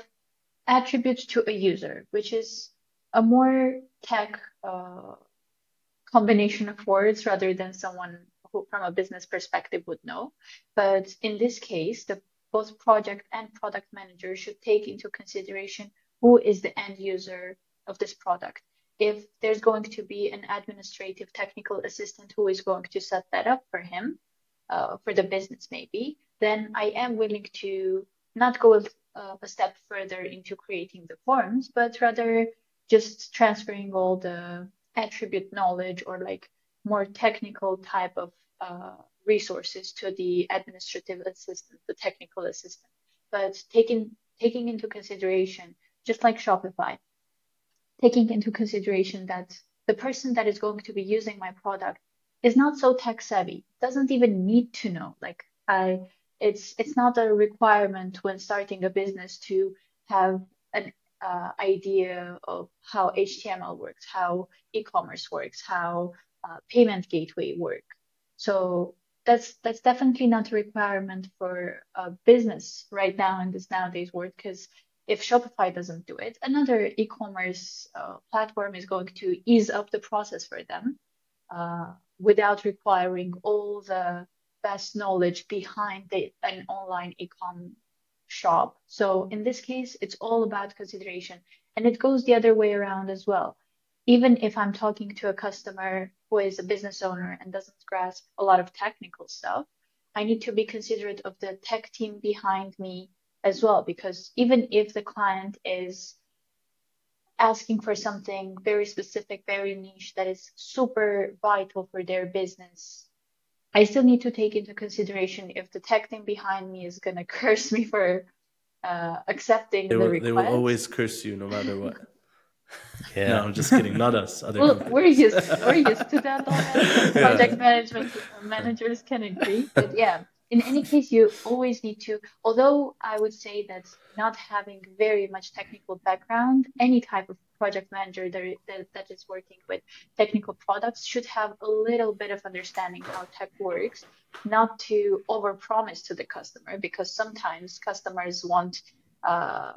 attributes to a user, which is a more tech uh combination of words rather than someone who from a business perspective would know. But in this case, the both project and product manager should take into consideration who is the end user of this product. If there's going to be an administrative technical assistant who is going to set that up for him, uh, for the business maybe, then I am willing to not go uh, a step further into creating the forms, but rather just transferring all the attribute knowledge or like more technical type of uh, resources to the administrative assistant, the technical assistant. But taking taking into consideration, just like Shopify, taking into consideration that the person that is going to be using my product is not so tech savvy, doesn't even need to know. Like I, it's it's not a requirement when starting a business to have an uh, idea of how H T M L works, how e-commerce works, how uh, payment gateway work. So that's that's definitely not a requirement for a business right now in this nowadays world, because if Shopify doesn't do it, another e-commerce uh, platform is going to ease up the process for them uh, without requiring all the best knowledge behind the, an online e-com shop. So in this case, it's all about consideration. And it goes the other way around as well. Even if I'm talking to a customer who is a business owner and doesn't grasp a lot of technical stuff, I need to be considerate of the tech team behind me as well, because even if the client is asking for something very specific, very niche, that is super vital for their business, I still need to take into consideration if the tech team behind me is going to curse me for uh, accepting they the will, request. They will always curse you no matter what. Yeah, no, I'm just kidding. Not us. Other well, we're used, we're used to that already. Project yeah. management managers can agree. But yeah, in any case, you always need to, although I would say that not having very much technical background, any type of project manager that, that, that is working with technical products should have a little bit of understanding how tech works, not to overpromise to the customer, because sometimes customers want uh,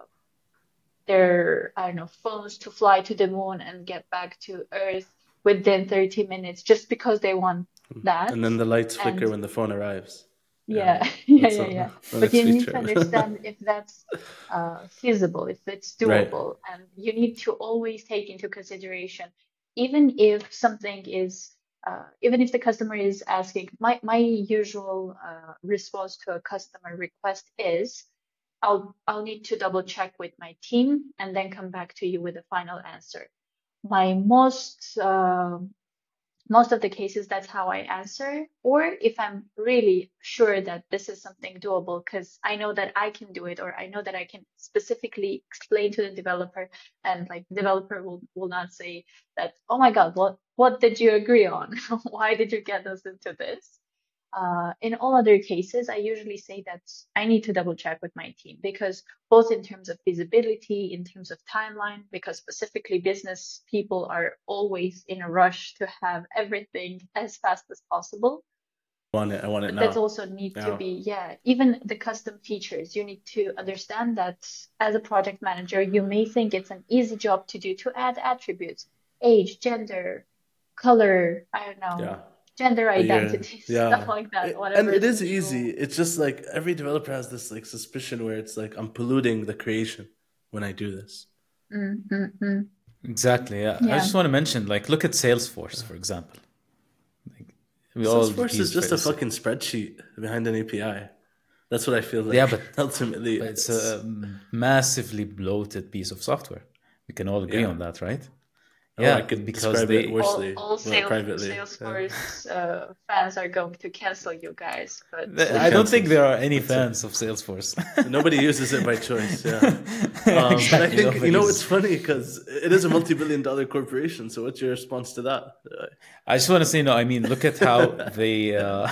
their, I don't know, phones to fly to the moon and get back to Earth within thirty minutes just because they want that. And then the lights flicker and, when the phone arrives. Yeah, yeah, yeah, yeah. yeah. But you need to understand if that's uh, feasible, if it's doable. Right. And you need to always take into consideration, even if something is, uh, even if the customer is asking, my, my usual uh, response to a customer request is, I'll, I'll need to double check with my team and then come back to you with a final answer. My most... Uh, Most of the cases, that's how I answer. Or if I'm really sure that this is something doable because I know that I can do it, or I know that I can specifically explain to the developer, and like the developer will, will not say that, oh my God, what, what did you agree on? Why did you get us into this? Uh, in all other cases, I usually say that I need to double check with my team, because both in terms of feasibility, in terms of timeline, because specifically business people are always in a rush to have everything as fast as possible. I want it, I want it but now. That's also need now. to be, yeah, even the custom features, you need to understand that as a project manager, you may think it's an easy job to do, to add attributes, age, gender, color, I don't know. Yeah. Gender identity, yeah. stuff yeah. like that. Whatever. And it is easy. It's just like every developer has this like suspicion where it's like, I'm polluting the creation when I do this. Mm-hmm. Exactly. Yeah. yeah. I just want to mention, like, look at Salesforce, for example. Like, we Salesforce all is just a fucking spreadsheet behind an A P I. That's what I feel like. Yeah, but ultimately, but it's, it's a massively bloated piece of software. We can all agree yeah. on that, right? Yeah, oh, I could because they all, all sales, Salesforce yeah. uh, fans are going to cancel you guys. But the, I don't think there are any fans of Salesforce. Nobody uses it by choice. Yeah, um, exactly. But I think Nobody's... you know it's funny because it is a multi-billion-dollar corporation. So what's your response to that? I just want to say no. I mean, look at how they uh,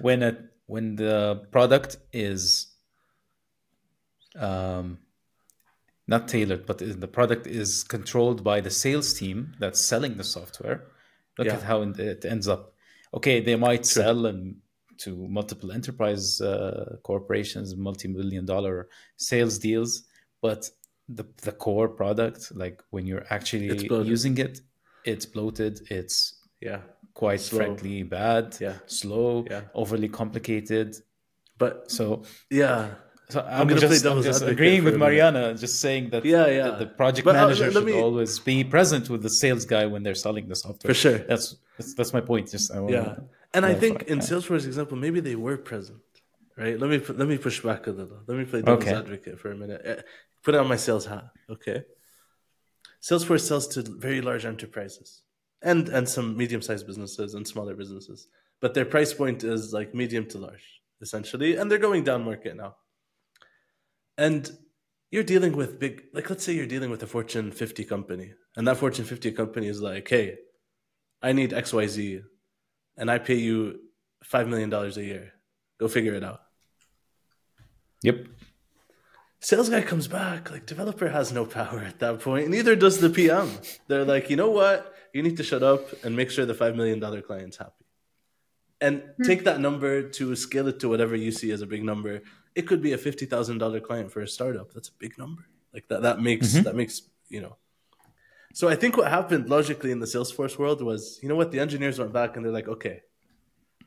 when a when the product is um. not tailored, but the product is controlled by the sales team that's selling the software. Look yeah. at how it ends up. Okay, they might True. sell um, to multiple enterprise uh, corporations, multi-million dollar sales deals, but the the core product, like when you're actually using it, it's bloated, it's yeah, quite slow. frankly bad, yeah. slow, yeah. overly complicated. But so yeah. So I'm, I'm gonna just, play I'm just agreeing with Mariana, just saying that yeah, yeah. the, the project but manager I'll, should me... always be present with the sales guy when they're selling the software. For sure, that's that's, that's my point. Just I yeah, and I think in Salesforce's example, maybe they were present. right? Let me let me push back a little. Let me play devil's okay. advocate for a minute. Put on my sales hat, okay? Salesforce sells to very large enterprises and and some medium-sized businesses and smaller businesses, but their price point is like medium to large, essentially, and they're going down market now. And you're dealing with big, like, let's say you're dealing with a Fortune fifty company, and that Fortune fifty company is like, hey, I need X Y Z, and I pay you five million dollars a year. Go figure it out. Yep. Sales guy comes back, like, developer has no power at that point. Neither does the P M. They're like, you know what? You need to shut up and make sure the five million dollars client's happy. And take that number to scale it to whatever you see as a big number. It could be a fifty thousand dollars client for a startup. That's a big number. Like that, that makes, mm-hmm. that makes, you know. So I think what happened logically in the Salesforce world was, you know what? The engineers went back and they're like, okay,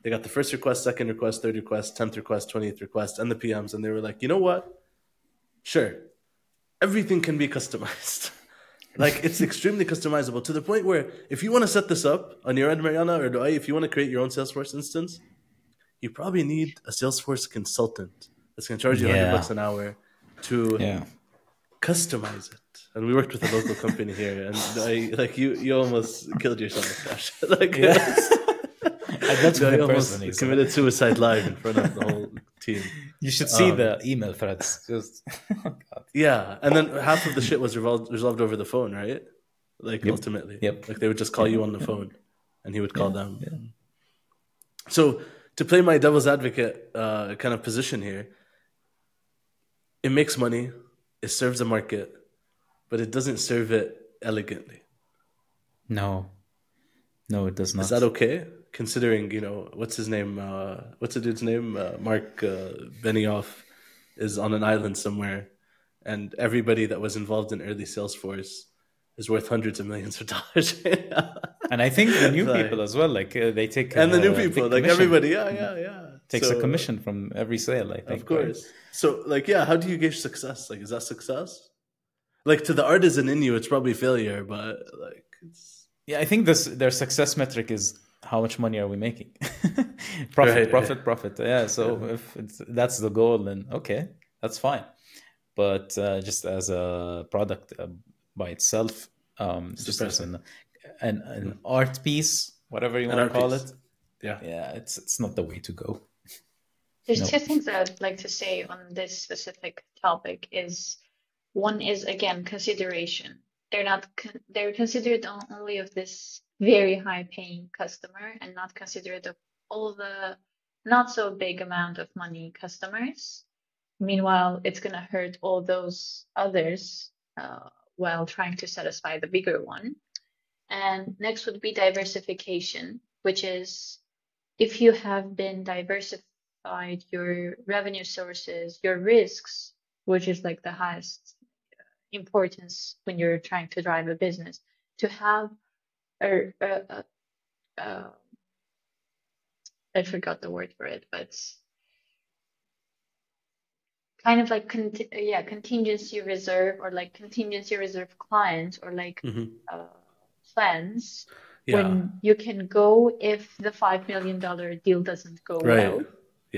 they got the first request, second request, third request, tenth request, twentieth request, and the P Ms. And they were like, you know what? Sure. Everything can be customized. Like, it's extremely customizable to the point where if you want to set this up on your end, Mariana or Luay, if you want to create your own Salesforce instance, you probably need a Salesforce consultant that's going to charge you yeah. one hundred bucks an hour to yeah. customize it. And we worked with a local company here, and I, like you, you almost killed yourself, Sasha. like, yeah. that's, that's I almost person, committed suicide live in front of the whole team. You should see um, the email threads. Just oh God. yeah, and then half of the shit was revolved, resolved over the phone, right? Like yep. ultimately, yep. like they would just call yep. you on the phone, and he would call yeah. them. Yeah. So to play my devil's advocate uh, kind of position here, it makes money, it serves the market, but it doesn't serve it elegantly. No, no, it does not. Is that okay? Considering, you know, what's his name? Uh, what's the dude's name? Uh, Mark uh, Benioff is on an island somewhere, and everybody that was involved in early Salesforce is worth hundreds of millions of dollars. Right now. And I think the new like, people as well, like uh, they take and uh, the new people, like everybody, yeah, yeah, yeah, takes so, a commission from every sale. I think, of course. Right? So, like, yeah, how do you gauge success? Like, is that success? Like, to the artisan in you, it's probably failure, but like, it's... yeah, I think this their success metric is how much money are we making? profit, right, profit, right. profit. Yeah. So yeah. if it's, that's the goal, then okay, that's fine. But uh, just as a product uh, by itself, um, it's just as an an, an mm-hmm. art piece, whatever you an want to call piece. it. Yeah, yeah. It's it's not the way to go. There's no. two things I'd like to say on this specific topic. Is one is again consideration. They're not. Con- they're considered only of this very high paying customer and not considerate of all the not so big amount of money customers. Meanwhile, it's going to hurt all those others uh, while trying to satisfy the bigger one. And next would be diversification, which is if you have been diversified, your revenue sources, your risks, which is like the highest importance when you're trying to drive a business, to have Or uh, uh, uh, I forgot the word for it, but kind of like con- yeah, contingency reserve or like contingency reserve clients or like mm-hmm. uh, plans yeah. when you can go if the five million dollar deal doesn't go right. well.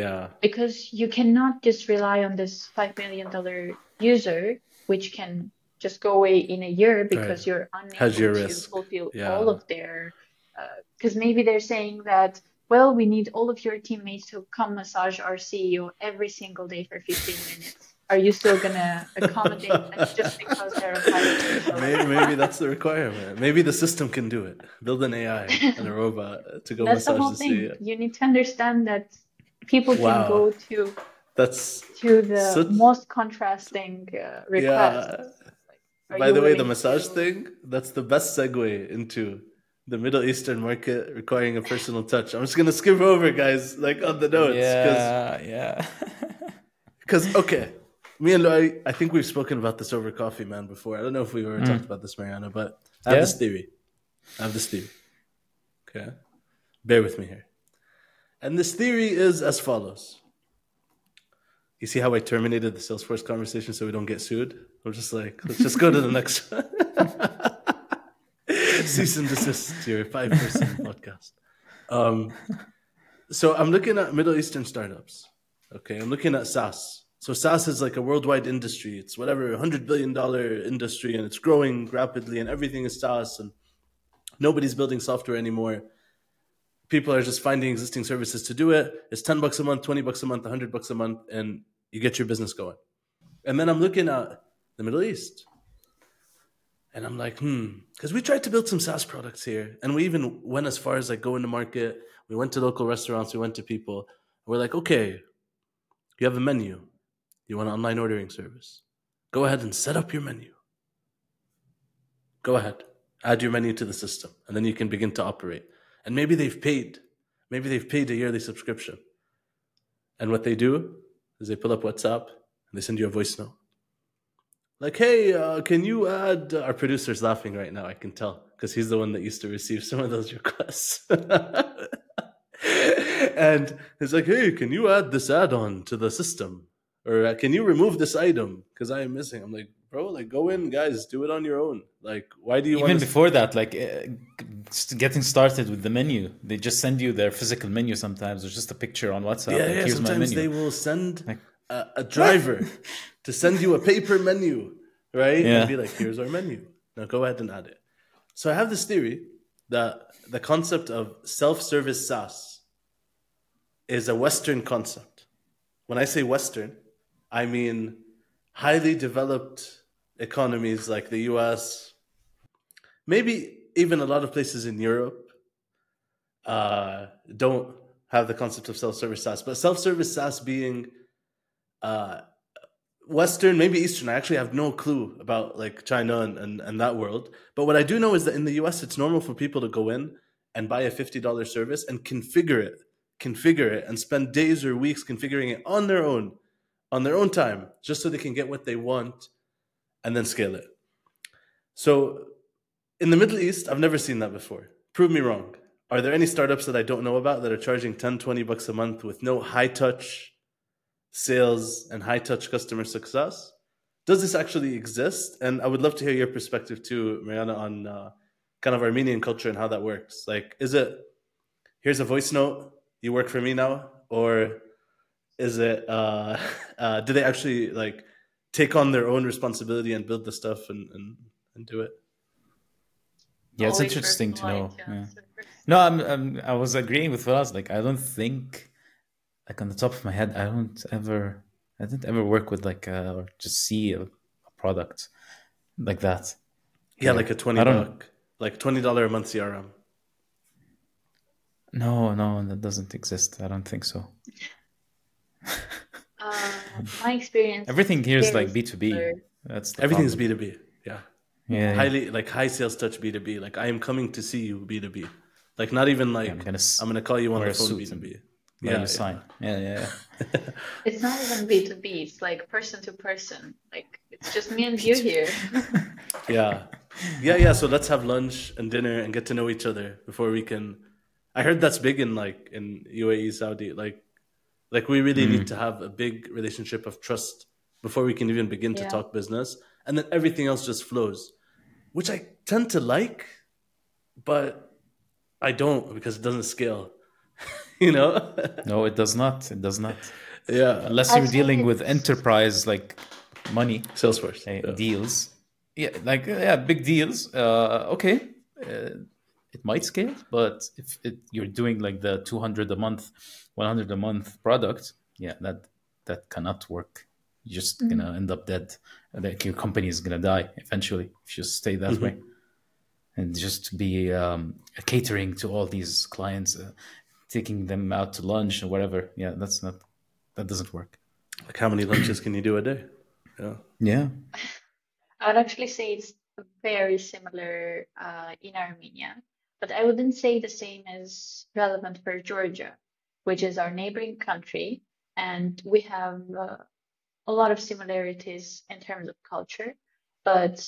Yeah, because you cannot just rely on this five million dollar user, which can just go away in a year because right. you're unable your to risk. fulfill yeah. all of their... Because uh, maybe they're saying that, well, we need all of your teammates to come massage our C E O every single day for fifteen minutes. Are you still going to accommodate that just because they're a pilot? Maybe, maybe that's the requirement. Maybe the system can do it. Build an A I and a robot to go that's massage the, whole the thing. C E O. You need to understand that people wow. can go to, that's to the such... most contrasting uh, requests. Yeah. Are By the way, the massage to... thing, that's the best segue into the Middle Eastern market requiring a personal touch. I'm just going to skip over, guys, like on the notes. Yeah, cause, yeah. Because, okay, me and Luay, I think we've spoken about this over coffee, man, before. I don't know if we've ever mm. talked about this, Mariana, but I have yeah? this theory. I have this theory. Okay? Bear with me here. And this theory is as follows. You see how I terminated the Salesforce conversation so we don't get sued? I'm just like, let's just go to the next one. Cease and desist, your five percent podcast. Um, so I'm looking at Middle Eastern startups. Okay, I'm looking at SaaS. So SaaS is like a worldwide industry. It's whatever, one hundred billion dollars industry, and it's growing rapidly, and everything is SaaS, and nobody's building software anymore. People are just finding existing services to do it. It's ten bucks a month, twenty bucks a month, one hundred bucks a month, and you get your business going. And then I'm looking at the Middle East. And I'm like, hmm, because we tried to build some SaaS products here. And we even went as far as like going to market. We went to local restaurants. We went to people. We're like, okay, you have a menu. You want an online ordering service. Go ahead and set up your menu. Go ahead. Add your menu to the system. And then you can begin to operate. And maybe they've paid. Maybe they've paid a yearly subscription. And what they do is they pull up WhatsApp and they send you a voice note. Like, hey, uh, can you add... Our producer's laughing right now, I can tell, because he's the one that used to receive some of those requests. And it's like, hey, can you add this add-on to the system? Or can you remove this item? Because I am missing. I'm like, bro, like, go in, guys, do it on your own. Like, why do you want to... Even before that, like, uh, getting started with the menu, they just send you their physical menu sometimes. It's just a picture on WhatsApp. Yeah, like, yeah, here's sometimes my menu. They will send... Like, a driver to send you a paper menu, right? Yeah. And be like, here's our menu. Now go ahead and add it. So I have this theory that the concept of self-service SaaS is a Western concept. When I say Western, I mean highly developed economies like the U S, maybe even a lot of places in Europe uh, don't have the concept of self-service SaaS. But self-service SaaS being... Uh, Western, maybe Eastern. I actually have no clue about like China and, and, and that world. But what I do know is that in the U S, it's normal for people to go in and buy a fifty dollars service and configure it, configure it, and spend days or weeks configuring it on their own, on their own time, just so they can get what they want and then scale it. So in the Middle East, I've never seen that before. Prove me wrong. Are there any startups that I don't know about that are charging ten, twenty bucks a month with no high touch sales and high-touch customer success? Does this actually exist? And I would love to hear your perspective too, Mariana, on uh, kind of Armenian culture and how that works. Like, is it, here's a voice note, you work for me now? Or is it, uh, uh, do they actually like take on their own responsibility and build the stuff and, and, and do it? Yeah, it's always interesting to know. Yeah. No, I'm, I'm, I was agreeing with Faraz. Like, I don't think... Like on the top of my head, I don't ever, I didn't ever work with like a, or just see a, a product like that. Yeah, like, like a twenty buck, like twenty dollar a month C R M. No, no, that doesn't exist. I don't think so. uh, my experience. Everything here is like B two B. That's the everything's problem. B two B. Yeah. Yeah. Highly yeah. Like high sales touch B two B. Like I am coming to see you B two B. Like not even like yeah, I'm, gonna I'm gonna call you on the phone B two B. Yeah, yeah, sign. yeah, yeah, yeah. It's not even B two B. It's like person to person. Like it's just me and you here. yeah, yeah, yeah. So let's have lunch and dinner and get to know each other before we can. I heard that's big in like in U A E, Saudi. Like, like we really mm. need to have a big relationship of trust before we can even begin yeah. to talk business, and then everything else just flows, which I tend to like, but I don't because it doesn't scale. You know? No, it does not. It does not. Yeah. Unless you're dealing with enterprise, like money. Salesforce. Uh, yeah. Deals. Yeah, like, yeah, big deals. Uh, okay. Uh, it might scale, but if it, you're doing like the two hundred a month, one hundred a month product, yeah, that that cannot work. You're just mm-hmm. going to end up dead. Like your company is going to die eventually if you stay that mm-hmm. way. And just to be um, catering to all these clients. Uh, taking them out to lunch or whatever. Yeah, that's not, that doesn't work. Like how many lunches can you do a day? Yeah. Yeah. I would actually say it's very similar uh, in Armenia, but I wouldn't say the same as relevant for Georgia, which is our neighboring country. And we have uh, a lot of similarities in terms of culture, but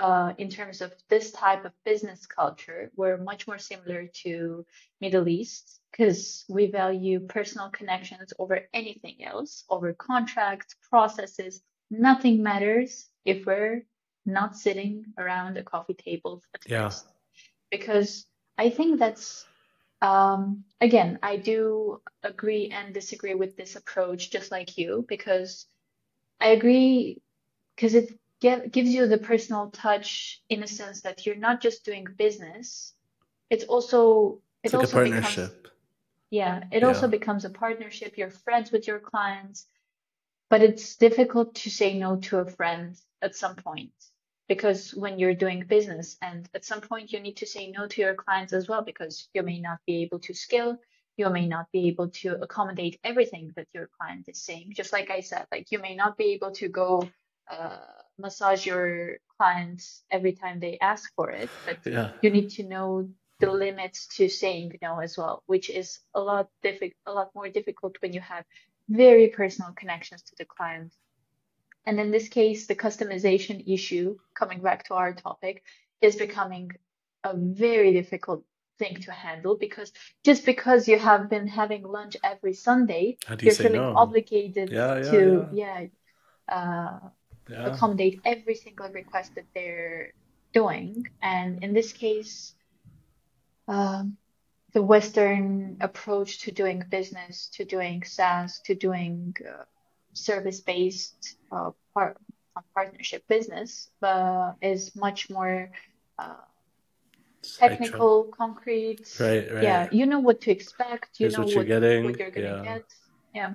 Uh, in terms of this type of business culture, we're much more similar to Middle East because we value personal connections over anything else, over contracts, processes. Nothing matters if we're not sitting around a coffee table at yeah. first. Because I think that's Um, again, I do agree and disagree with this approach, just like you, because I agree because it get, gives you the personal touch in a sense that you're not just doing business. It's also it's it like also a partnership. Becomes, yeah, it yeah. also becomes a partnership. You're friends with your clients, but it's difficult to say no to a friend at some point. Because when you're doing business, and at some point you need to say no to your clients as well, because you may not be able to scale, you may not be able to accommodate everything that your client is saying. Just like I said, like you may not be able to go uh, massage your clients every time they ask for it, but yeah. you need to know the limits to saying no as well, which is a lot diffi- a lot more difficult when you have very personal connections to the client. And in this case, the customization issue, coming back to our topic, is becoming a very difficult thing to handle, because just because you have been having lunch every Sunday, you you're feeling no? obligated yeah, yeah, to yeah. Yeah, uh, yeah. accommodate every single request that they're doing. And in this case, um, the Western approach to doing business, to doing SaaS, to doing uh, service-based uh, part, partnership business uh, is much more uh, technical, concrete. Right, right. Yeah, you know what to expect. You Here's know what you're, what, getting. What you're gonna yeah. get. Yeah.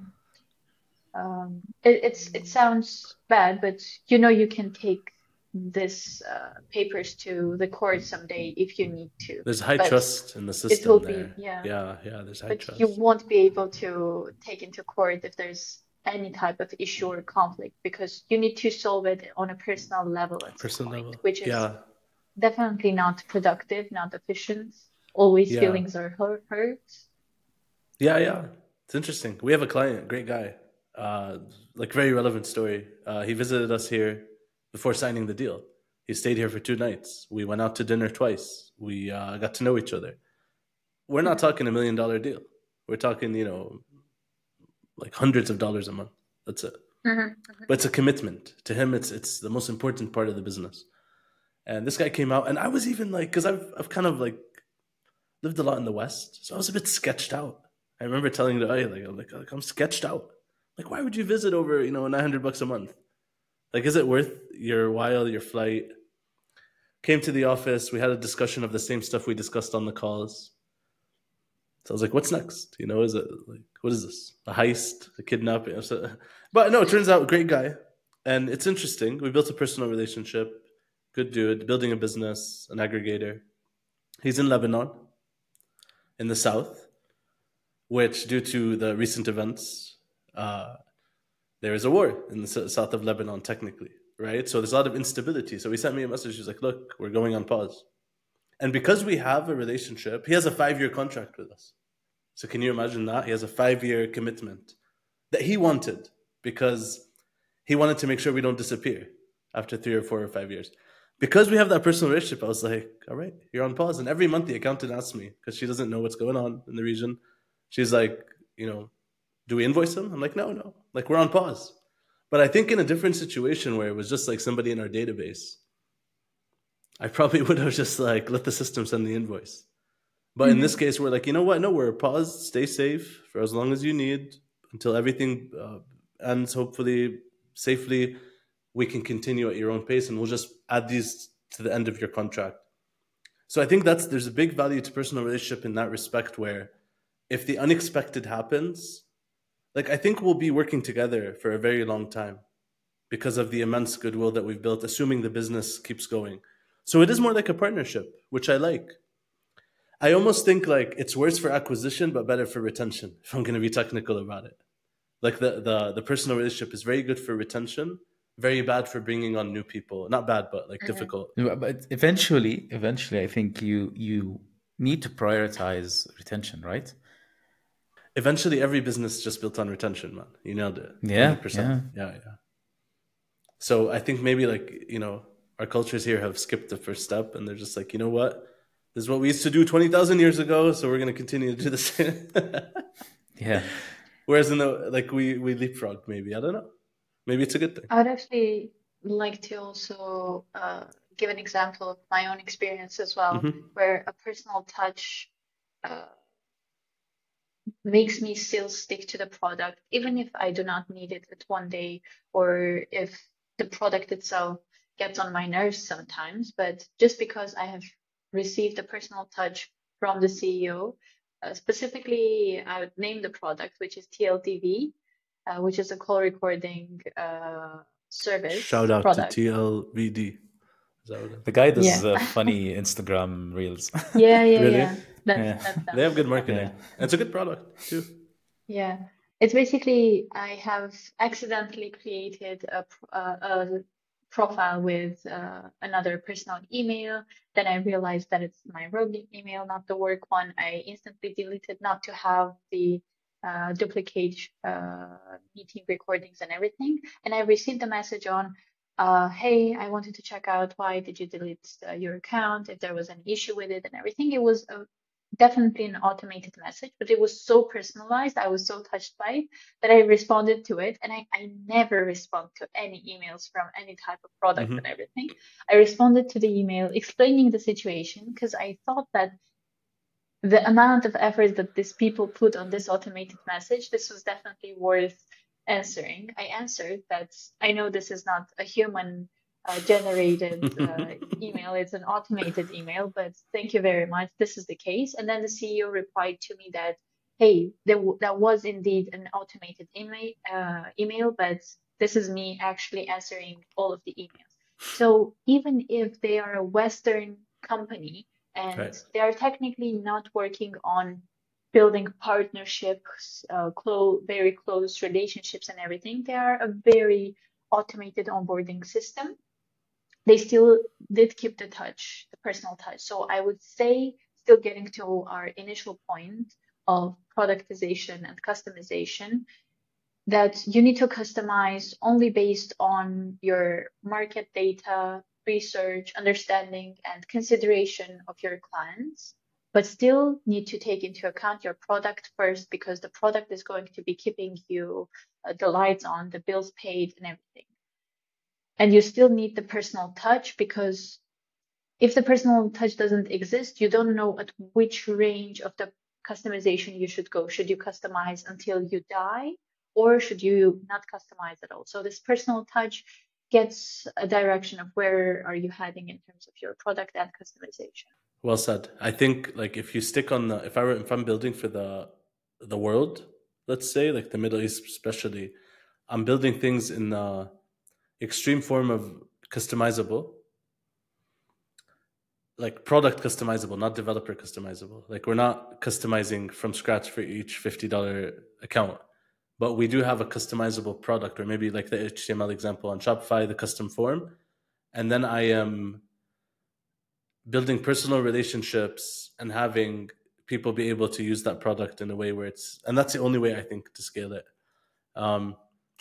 Um, it, it's it sounds bad, but you know you can take this uh, papers to the court someday if you need to. There's high but trust in the system. It will there. Be, yeah. Yeah, yeah. There's high but trust. You won't be able to take into court if there's any type of issue or conflict, because you need to solve it on a personal level at personal point, level. Which is yeah. definitely not productive, not efficient. Always yeah. feelings are hurt. Yeah, yeah. It's interesting. We have a client, great guy, uh, like very relevant story. Uh, he visited us here before signing the deal. He stayed here for two nights. We went out to dinner twice. We uh, got to know each other. We're not talking a million dollar deal. We're talking, you know, like hundreds of dollars a month. That's it. Mm-hmm. But it's a commitment. To him, it's it's the most important part of the business. And this guy came out, and I was even like, because I've I've kind of like lived a lot in the West, so I was a bit sketched out. I remember telling the guy, like, I'm like, I'm sketched out. Like, why would you visit over, you know, nine hundred bucks a month? Like, is it worth your while, your flight? Came to the office. We had a discussion of the same stuff we discussed on the calls. So I was like, what's next? You know, is it like, what is this? A heist, a kidnapping? So, but no, it turns out, great guy. And it's interesting. We built a personal relationship. Good dude, building a business, an aggregator. He's in Lebanon, in the south, which due to the recent events, uh, there is a war in the south of Lebanon, technically, right? So there's a lot of instability. So he sent me a message. He's like, look, we're going on pause. And because we have a relationship, he has a five-year contract with us. So can you imagine that? He has a five-year commitment that he wanted because he wanted to make sure we don't disappear after three or four or five years. Because we have that personal relationship, I was like, all right, you're on pause. And every month the accountant asks me, because she doesn't know what's going on in the region. She's like, you know, do we invoice him? I'm like, no, no. Like, we're on pause. But I think in a different situation where it was just like somebody in our database, I probably would have just like let the system send the invoice. But mm-hmm. in this case, we're like, you know what? No, we're paused. Stay safe for as long as you need until everything uh, ends, hopefully, safely. We can continue at your own pace and we'll just add these to the end of your contract. So I think that's there's a big value to personal relationship in that respect, where if the unexpected happens, like I think we'll be working together for a very long time because of the immense goodwill that we've built, assuming the business keeps going. So it is more like a partnership, which I like. I almost think like it's worse for acquisition, but better for retention, if I'm going to be technical about it. Like the, the, the personal relationship is very good for retention, very bad for bringing on new people. Not bad, but like mm-hmm. difficult. But eventually, eventually, I think you you need to prioritize retention, right? Eventually, every business is just built on retention, man. You nailed it. Yeah, one hundred percent. yeah, yeah, yeah. So I think maybe like, you know, our cultures here have skipped the first step and they're just like, you know what? This is what we used to do twenty thousand years ago. So we're going to continue to do the same. yeah. Whereas in the, like we, we leapfrogged maybe, I don't know. Maybe it's a good thing. I would actually like to also uh, give an example of my own experience as well, mm-hmm. where a personal touch uh, makes me still stick to the product, even if I do not need it at one day, or if the product itself gets on my nerves sometimes. But just because I have received a personal touch from the C E O, uh, specifically, I would name the product, which is T L D V, uh, which is a call recording uh, service. Shout out product. To T L V D. The guy does yeah. uh, funny Instagram reels. Yeah, yeah, really? yeah. That's, yeah. That's, that's, they have good marketing. Yeah. And it's a good product too. Yeah. It's basically, I have accidentally created a, a, a profile with uh, another personal email. Then I realized that it's my rogue email, not the work one. I instantly deleted, not to have the uh, duplicate uh, meeting recordings and everything. And I received a message on, Uh, hey, I wanted to check out why did you delete uh, your account, if there was an issue with it and everything. It was a, definitely an automated message, but it was so personalized. I was so touched by it that I responded to it. And I, I never respond to any emails from any type of product mm-hmm. and everything. I responded to the email explaining the situation, because I thought that the amount of effort that these people put on this automated message, this was definitely worth answering. I answered that I know this is not a human uh, generated uh, email, it's an automated email, but thank you very much, this is the case. And then the C E O replied to me that, hey, there w- that was indeed an automated email, uh, email, but this is me actually answering all of the emails. So even if they are a Western company and right. they are technically not working on building partnerships, uh, close, very close relationships and everything, they are a very automated onboarding system, they still did keep the touch, the personal touch. So I would say, still getting to our initial point of productization and customization, that you need to customize only based on your market data, research, understanding, and consideration of your clients, but still need to take into account your product first, because the product is going to be keeping you uh, the lights on, the bills paid and everything. And you still need the personal touch, because if the personal touch doesn't exist, you don't know at which range of the customization you should go. Should you customize until you die, or should you not customize at all? So this personal touch gets a direction of where are you heading in terms of your product and customization. Well said. I think, like, if you stick on the, if I were, if I'm building for the, the world, let's say, like the Middle East especially, I'm building things in the extreme form of customizable, like product customizable, not developer customizable. Like, we're not customizing from scratch for each fifty dollars account, but we do have a customizable product, or maybe like the H T M L example on Shopify, the custom form. And then I am, um, building personal relationships and having people be able to use that product in a way where it's, and that's the only way I think to scale it. Um,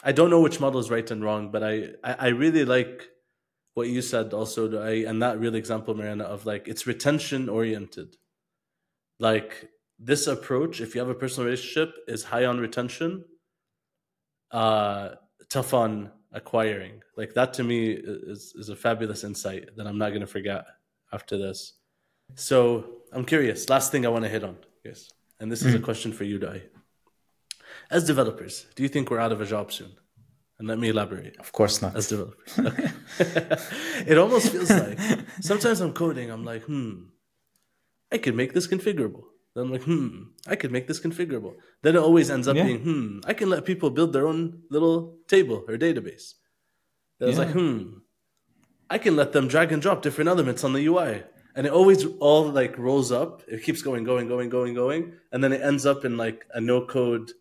I don't know which model is right and wrong, but I, I, I really like what you said also, I, and that real example, Mariana, of like, it's retention oriented. Like, this approach, if you have a personal relationship, is high on retention, uh, tough on acquiring. Like, that to me is, is a fabulous insight that I'm not going to forget after this. So I'm curious, last thing I want to hit on, yes, and this is mm-hmm. a question for you, Luay. As developers, do you think we're out of a job soon? And let me elaborate. Of course not. As developers. Okay. It almost feels like, sometimes I'm coding, I'm like, hmm, I could make this configurable. Then I'm like, hmm, I could make this configurable. Then it always ends up yeah. being, hmm, I can let people build their own little table or database. Then yeah. I was like, hmm, I can let them drag and drop different elements on the U I. And it always all like rolls up. It keeps going, going, going, going, going. And then it ends up in like a no code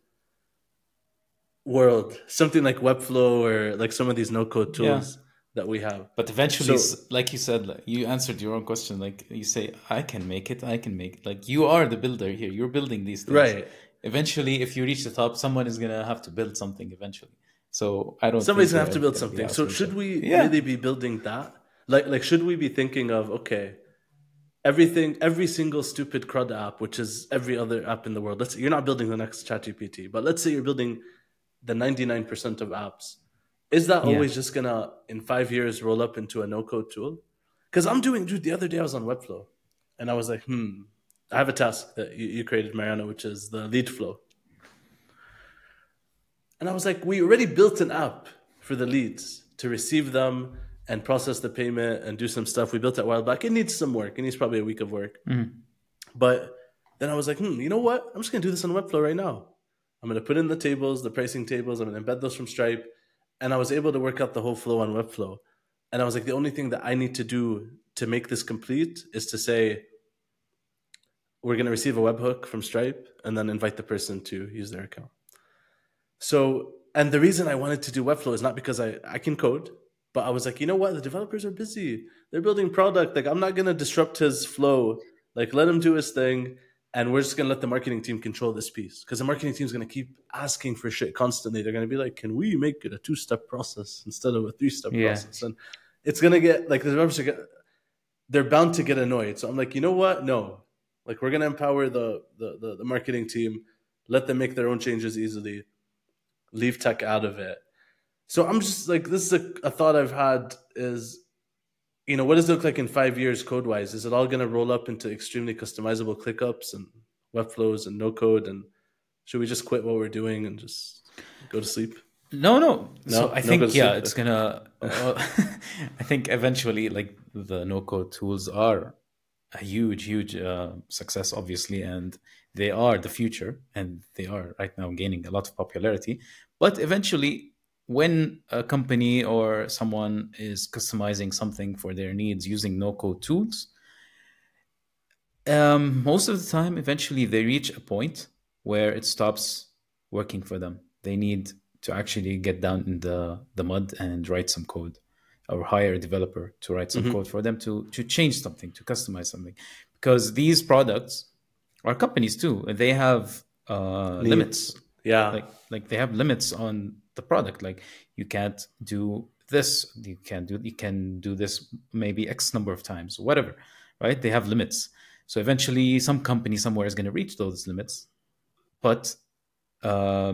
world, something like Webflow or like some of these no code tools yeah. that we have. But eventually, so, like you said, like, you answered your own question. Like you say, I can make it. I can make it. Like, you are the builder here. You're building these things. Right. Eventually, if you reach the top, someone is going to have to build something eventually. So I don't. Somebody's gonna have to build something. So should we yeah. really be building that? Like, like, should we be thinking of, okay, everything, every single stupid C R U D app, which is every other app in the world. Let's say you're not building the next ChatGPT, but let's say you're building the ninety-nine percent of apps. Is that yeah. always just gonna in five years roll up into a no-code tool? Because I'm doing, dude. The other day I was on Webflow, and I was like, hmm, I have a task that you, you created, Mariana, which is the lead flow. And I was like, we already built an app for the leads to receive them and process the payment and do some stuff. We built that a while back. It needs some work. It needs probably a week of work. Mm-hmm. But then I was like, hmm, you know what? I'm just going to do this on Webflow right now. I'm going to put in the tables, the pricing tables. I'm going to embed those from Stripe. And I was able to work out the whole flow on Webflow. And I was like, the only thing that I need to do to make this complete is to say, we're going to receive a webhook from Stripe and then invite the person to use their account. So, and the reason I wanted to do Webflow is not because I, I can code, but I was like, you know what? The developers are busy. They're building product. Like, I'm not going to disrupt his flow. Like, let him do his thing. And we're just going to let the marketing team control this piece, because the marketing team is going to keep asking for shit constantly. They're going to be like, can we make it a two-step process instead of a three-step yeah. process? And it's going to get like, the developers are gonna, they're bound to get annoyed. So I'm like, you know what? No, like, we're going to empower the, the, the, the marketing team, let them make their own changes easily, leave tech out of it. So I'm just like, this is a, a thought I've had is, you know, what does it look like in five years code-wise? Is it all going to roll up into extremely customizable ClickUps and Webflows and no-code? And should we just quit what we're doing and just go to sleep? No, no. no so I no think, yeah, it's going to... Uh, I think eventually, like, the no-code tools are a huge, huge uh, success, obviously, and they are the future, and they are right now gaining a lot of popularity. But eventually... when a company or someone is customizing something for their needs using no-code tools, um, most of the time, eventually they reach a point where it stops working for them. They need to actually get down in the, the mud and write some code, or hire a developer to write some mm-hmm. code for them to, to change something, to customize something. Because these products are companies too. They have uh, limits. Yeah. Like, like they have limits on... the product, like you can't do this, you can't do, you can do this maybe X number of times, whatever, right? They have limits. So eventually some company somewhere is going to reach those limits, but um,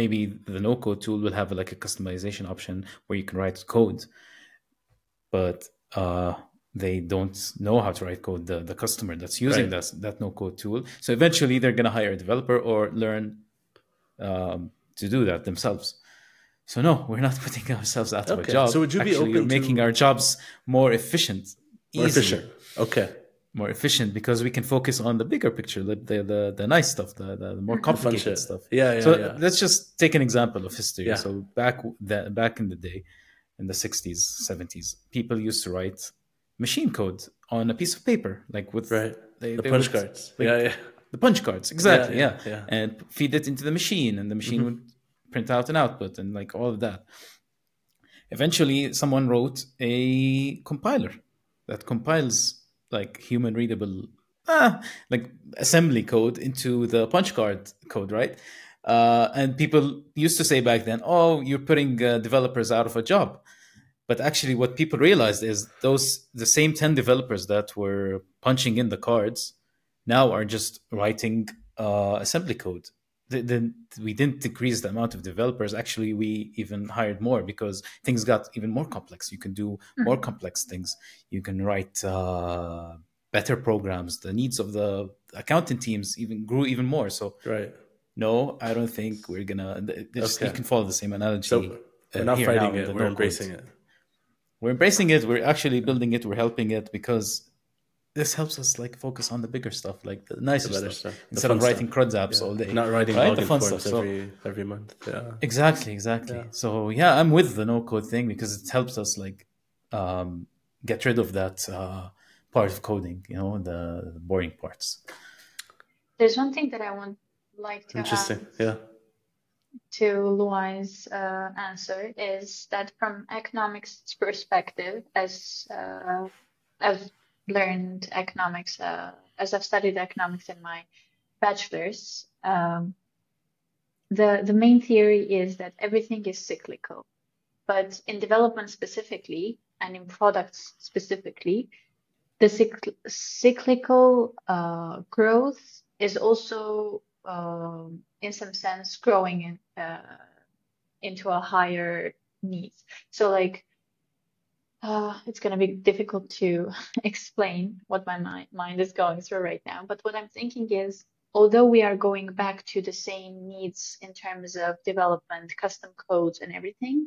maybe the no code tool will have like a customization option where you can write code, but uh, they don't know how to write code, the, the customer that's using right. that, that no code tool. So eventually they're going to hire a developer or learn um, to do that themselves. So no, we're not putting ourselves out of okay. a job. So would you be Actually, open we're making to... our jobs more efficient, more easier. efficient. Okay. More efficient because we can focus on the bigger picture, the the the, the nice stuff, the, the more complicated the stuff. Yeah, yeah. So yeah. let's just take an example of history. Yeah. So back the, back in the day, in the sixties, seventies, people used to write machine code on a piece of paper, like with right. they, the they punch would, cards. Like, yeah, yeah. The punch cards, exactly, yeah, yeah. yeah. And feed it into the machine, and the machine mm-hmm. would print out an output and like all of that. Eventually, someone wrote a compiler that compiles like human readable, ah, like assembly code into the punch card code, right? Uh, and people used to say back then, oh, you're putting uh, developers out of a job. But actually what people realized is those the same ten developers that were punching in the cards now are just writing uh, assembly code. The, the, we didn't decrease the amount of developers. Actually, we even hired more because things got even more complex. You can do more mm-hmm. complex things. You can write uh, better programs. The needs of the accounting teams even grew even more. So right. no, I don't think we're going to... Okay. You can follow the same analogy. So we're not uh, fighting it. We're embracing it. We're embracing it. We're actually building it. We're helping it because... this helps us like focus on the bigger stuff, like the nicer the stuff, stuff. The instead of writing crud apps yeah. all day. Not writing right? login the fun forms stuff, every, so. every month. Yeah. Exactly, exactly. Yeah. So yeah, I'm with the no-code thing because it helps us like um, get rid of that uh, part of coding, you know, the, the boring parts. There's one thing that I want like to Interesting. add yeah. to Luay's uh, answer is that from economics perspective, as uh, as learned economics, uh, as I've studied economics in my bachelor's, um, the, the main theory is that everything is cyclical. But in development specifically, and in products specifically, the cycl- cyclical uh, growth is also, uh, in some sense, growing in, uh, into a higher need. So like, Uh, it's going to be difficult to explain what my mind, mind is going through right now. But what I'm thinking is, although we are going back to the same needs in terms of development, custom codes and everything,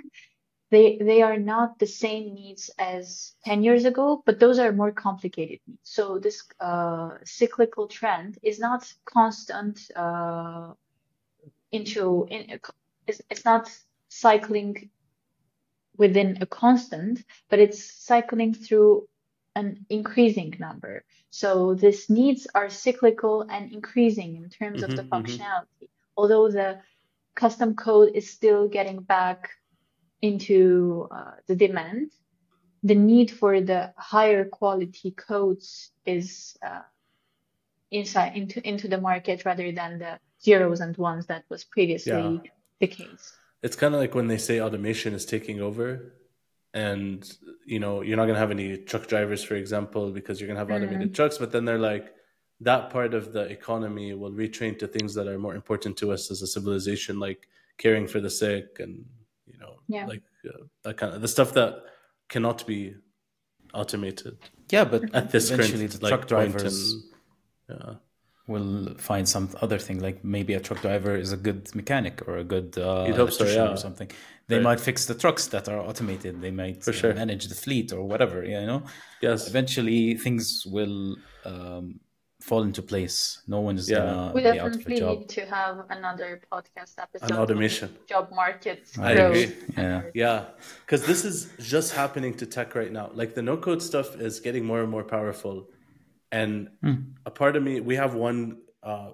they they are not the same needs as ten years ago, but those are more complicated needs. So this uh, cyclical trend is not constant uh, into, in, it's, it's not cycling within a constant, but it's cycling through an increasing number. So these needs are cyclical and increasing in terms mm-hmm, of the functionality, mm-hmm. although the custom code is still getting back into uh, the demand. The need for the higher quality codes is uh, inside into, into the market rather than the zeros and ones that was previously yeah. the case. It's kind of like when they say automation is taking over and, you know, you're not going to have any truck drivers, for example, because you're going to have automated mm-hmm. trucks. But then they're like, that part of the economy will retrain to things that are more important to us as a civilization, like caring for the sick and, you know, yeah. like uh, that kind of the stuff that cannot be automated. Yeah, but at this eventually current, the like, truck drivers in, yeah. will find some other thing, like maybe a truck driver is a good mechanic or a good uh, electrician so, yeah. or something. They right. might fix the trucks that are automated. They might For sure. uh, manage the fleet or whatever, you know? Yes. Eventually, things will um, fall into place. No one is yeah. going to be out of a job. We definitely need to have another podcast episode. An automation. Job market I growth. Agree. Yeah. Yeah. Because this is just happening to tech right now. Like the no-code stuff is getting more and more powerful. And mm. a part of me, we have one uh,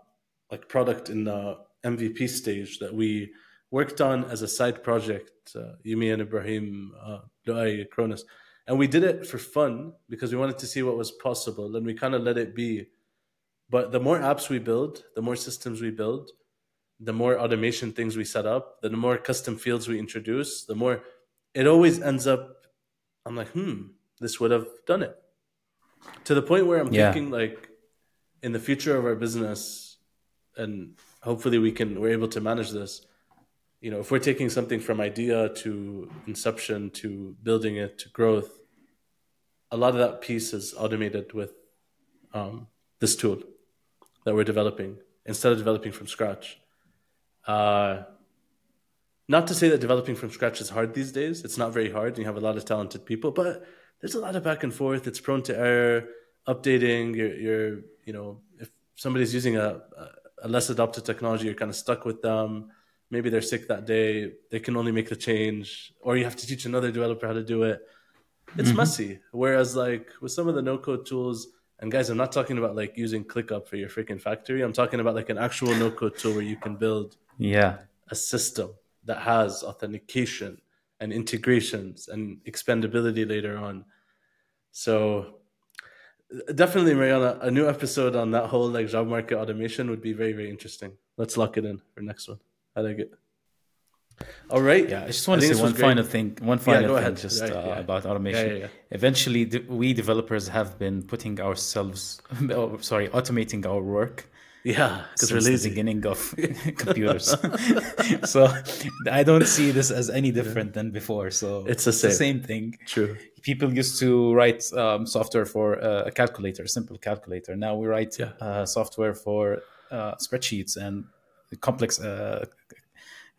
like product in the M V P stage that we worked on as a side project, uh, Yumi and Ibrahim, uh, Luay, Cronus. And we did it for fun because we wanted to see what was possible. And we kind of let it be. But the more apps we build, the more systems we build, the more automation things we set up, the more custom fields we introduce, the more it always ends up, I'm like, hmm, this would have done it. To the point where I'm yeah. thinking, like, in the future of our business, and hopefully we can, we're able to manage this. You know, if we're taking something from idea to inception to building it to growth, a lot of that piece is automated with um, this tool that we're developing instead of developing from scratch. Uh, not to say that developing from scratch is hard these days. It's not very hard, and you have a lot of talented people, but there's a lot of back and forth. It's prone to error, updating. You're, you're you know, if somebody's using a, a less adopted technology, you're kind of stuck with them. Maybe they're sick that day. They can only make the change, or you have to teach another developer how to do it. It's mm-hmm. messy. Whereas like with some of the no-code tools, and guys, I'm not talking about like using ClickUp for your freaking factory. I'm talking about like an actual no-code tool where you can build yeah. a system that has authentication and integrations and expandability later on. So definitely, Mariana, a new episode on that whole like job market automation would be very, very interesting. Let's lock it in for next one. I like it. All right. Yeah, I just want I to say one final great. thing. One final yeah, thing ahead. just right, uh, yeah. about automation. Yeah, yeah, yeah. Eventually, we developers have been putting ourselves, oh, sorry, automating our work. Yeah, because we're lazy. The beginning of computers. So I don't see this as any different yeah. than before. So it's the same, the same thing. True. People used to write um, software for uh, a calculator, a simple calculator. Now we write yeah. uh, software for uh, spreadsheets and complex uh,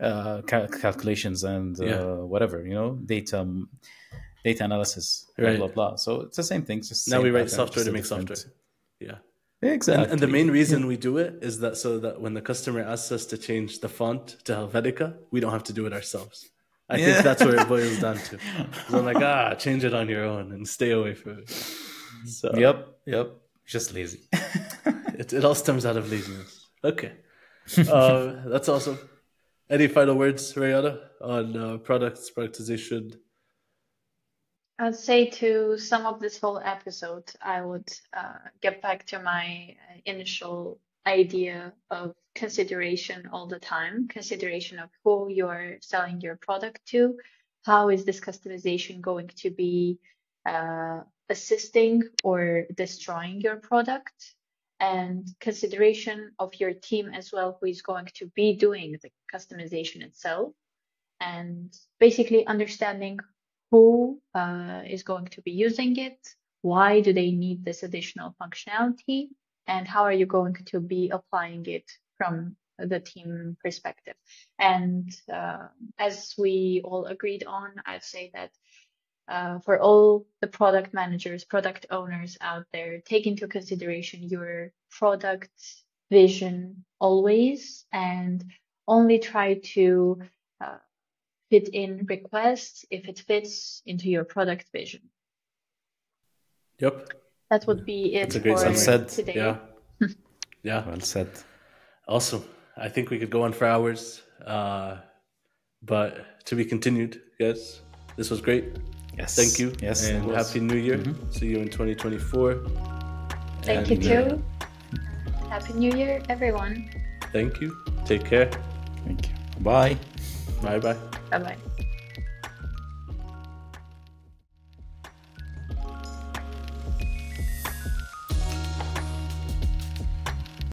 uh, cal- calculations and uh, yeah. whatever, you know, data data analysis, right. blah, blah, blah. So it's the same thing. Just now same we write pattern, software to make different. software. Yeah. Exactly. And, and the main reason yeah. we do it is that so that when the customer asks us to change the font to Helvetica, we don't have to do it ourselves. I yeah. think that's where it boils down to. So I'm like, ah, change it on your own and stay away from it. So Yep, yep. Just lazy. it, it all stems out of laziness. Okay. Um, that's awesome. Any final words, Mariana, on uh, products, productization? I'd say to sum up this whole episode, I would uh, get back to my initial idea of consideration all the time, consideration of who you're selling your product to, how is this customization going to be uh, assisting or destroying your product, and consideration of your team as well, who is going to be doing the customization itself, and basically understanding who uh, is going to be using it, why do they need this additional functionality, and how are you going to be applying it from the team perspective. And uh, as we all agreed on, I'd say that uh, for all the product managers, product owners out there, take into consideration your product vision always, and only try to uh, fit in requests if it fits into your product vision. Yep. That would be it for well said. Today. Yeah. yeah. Well said. Awesome. I think we could go on for hours, uh, but to be continued, guys. This was great. Yes. Thank you. Yes. And happy new year. Mm-hmm. See you in twenty twenty-four. Thank and, you too. Uh, happy new year, everyone. Thank you. Take care. Thank you. Bye. Bye-bye. Bye-bye.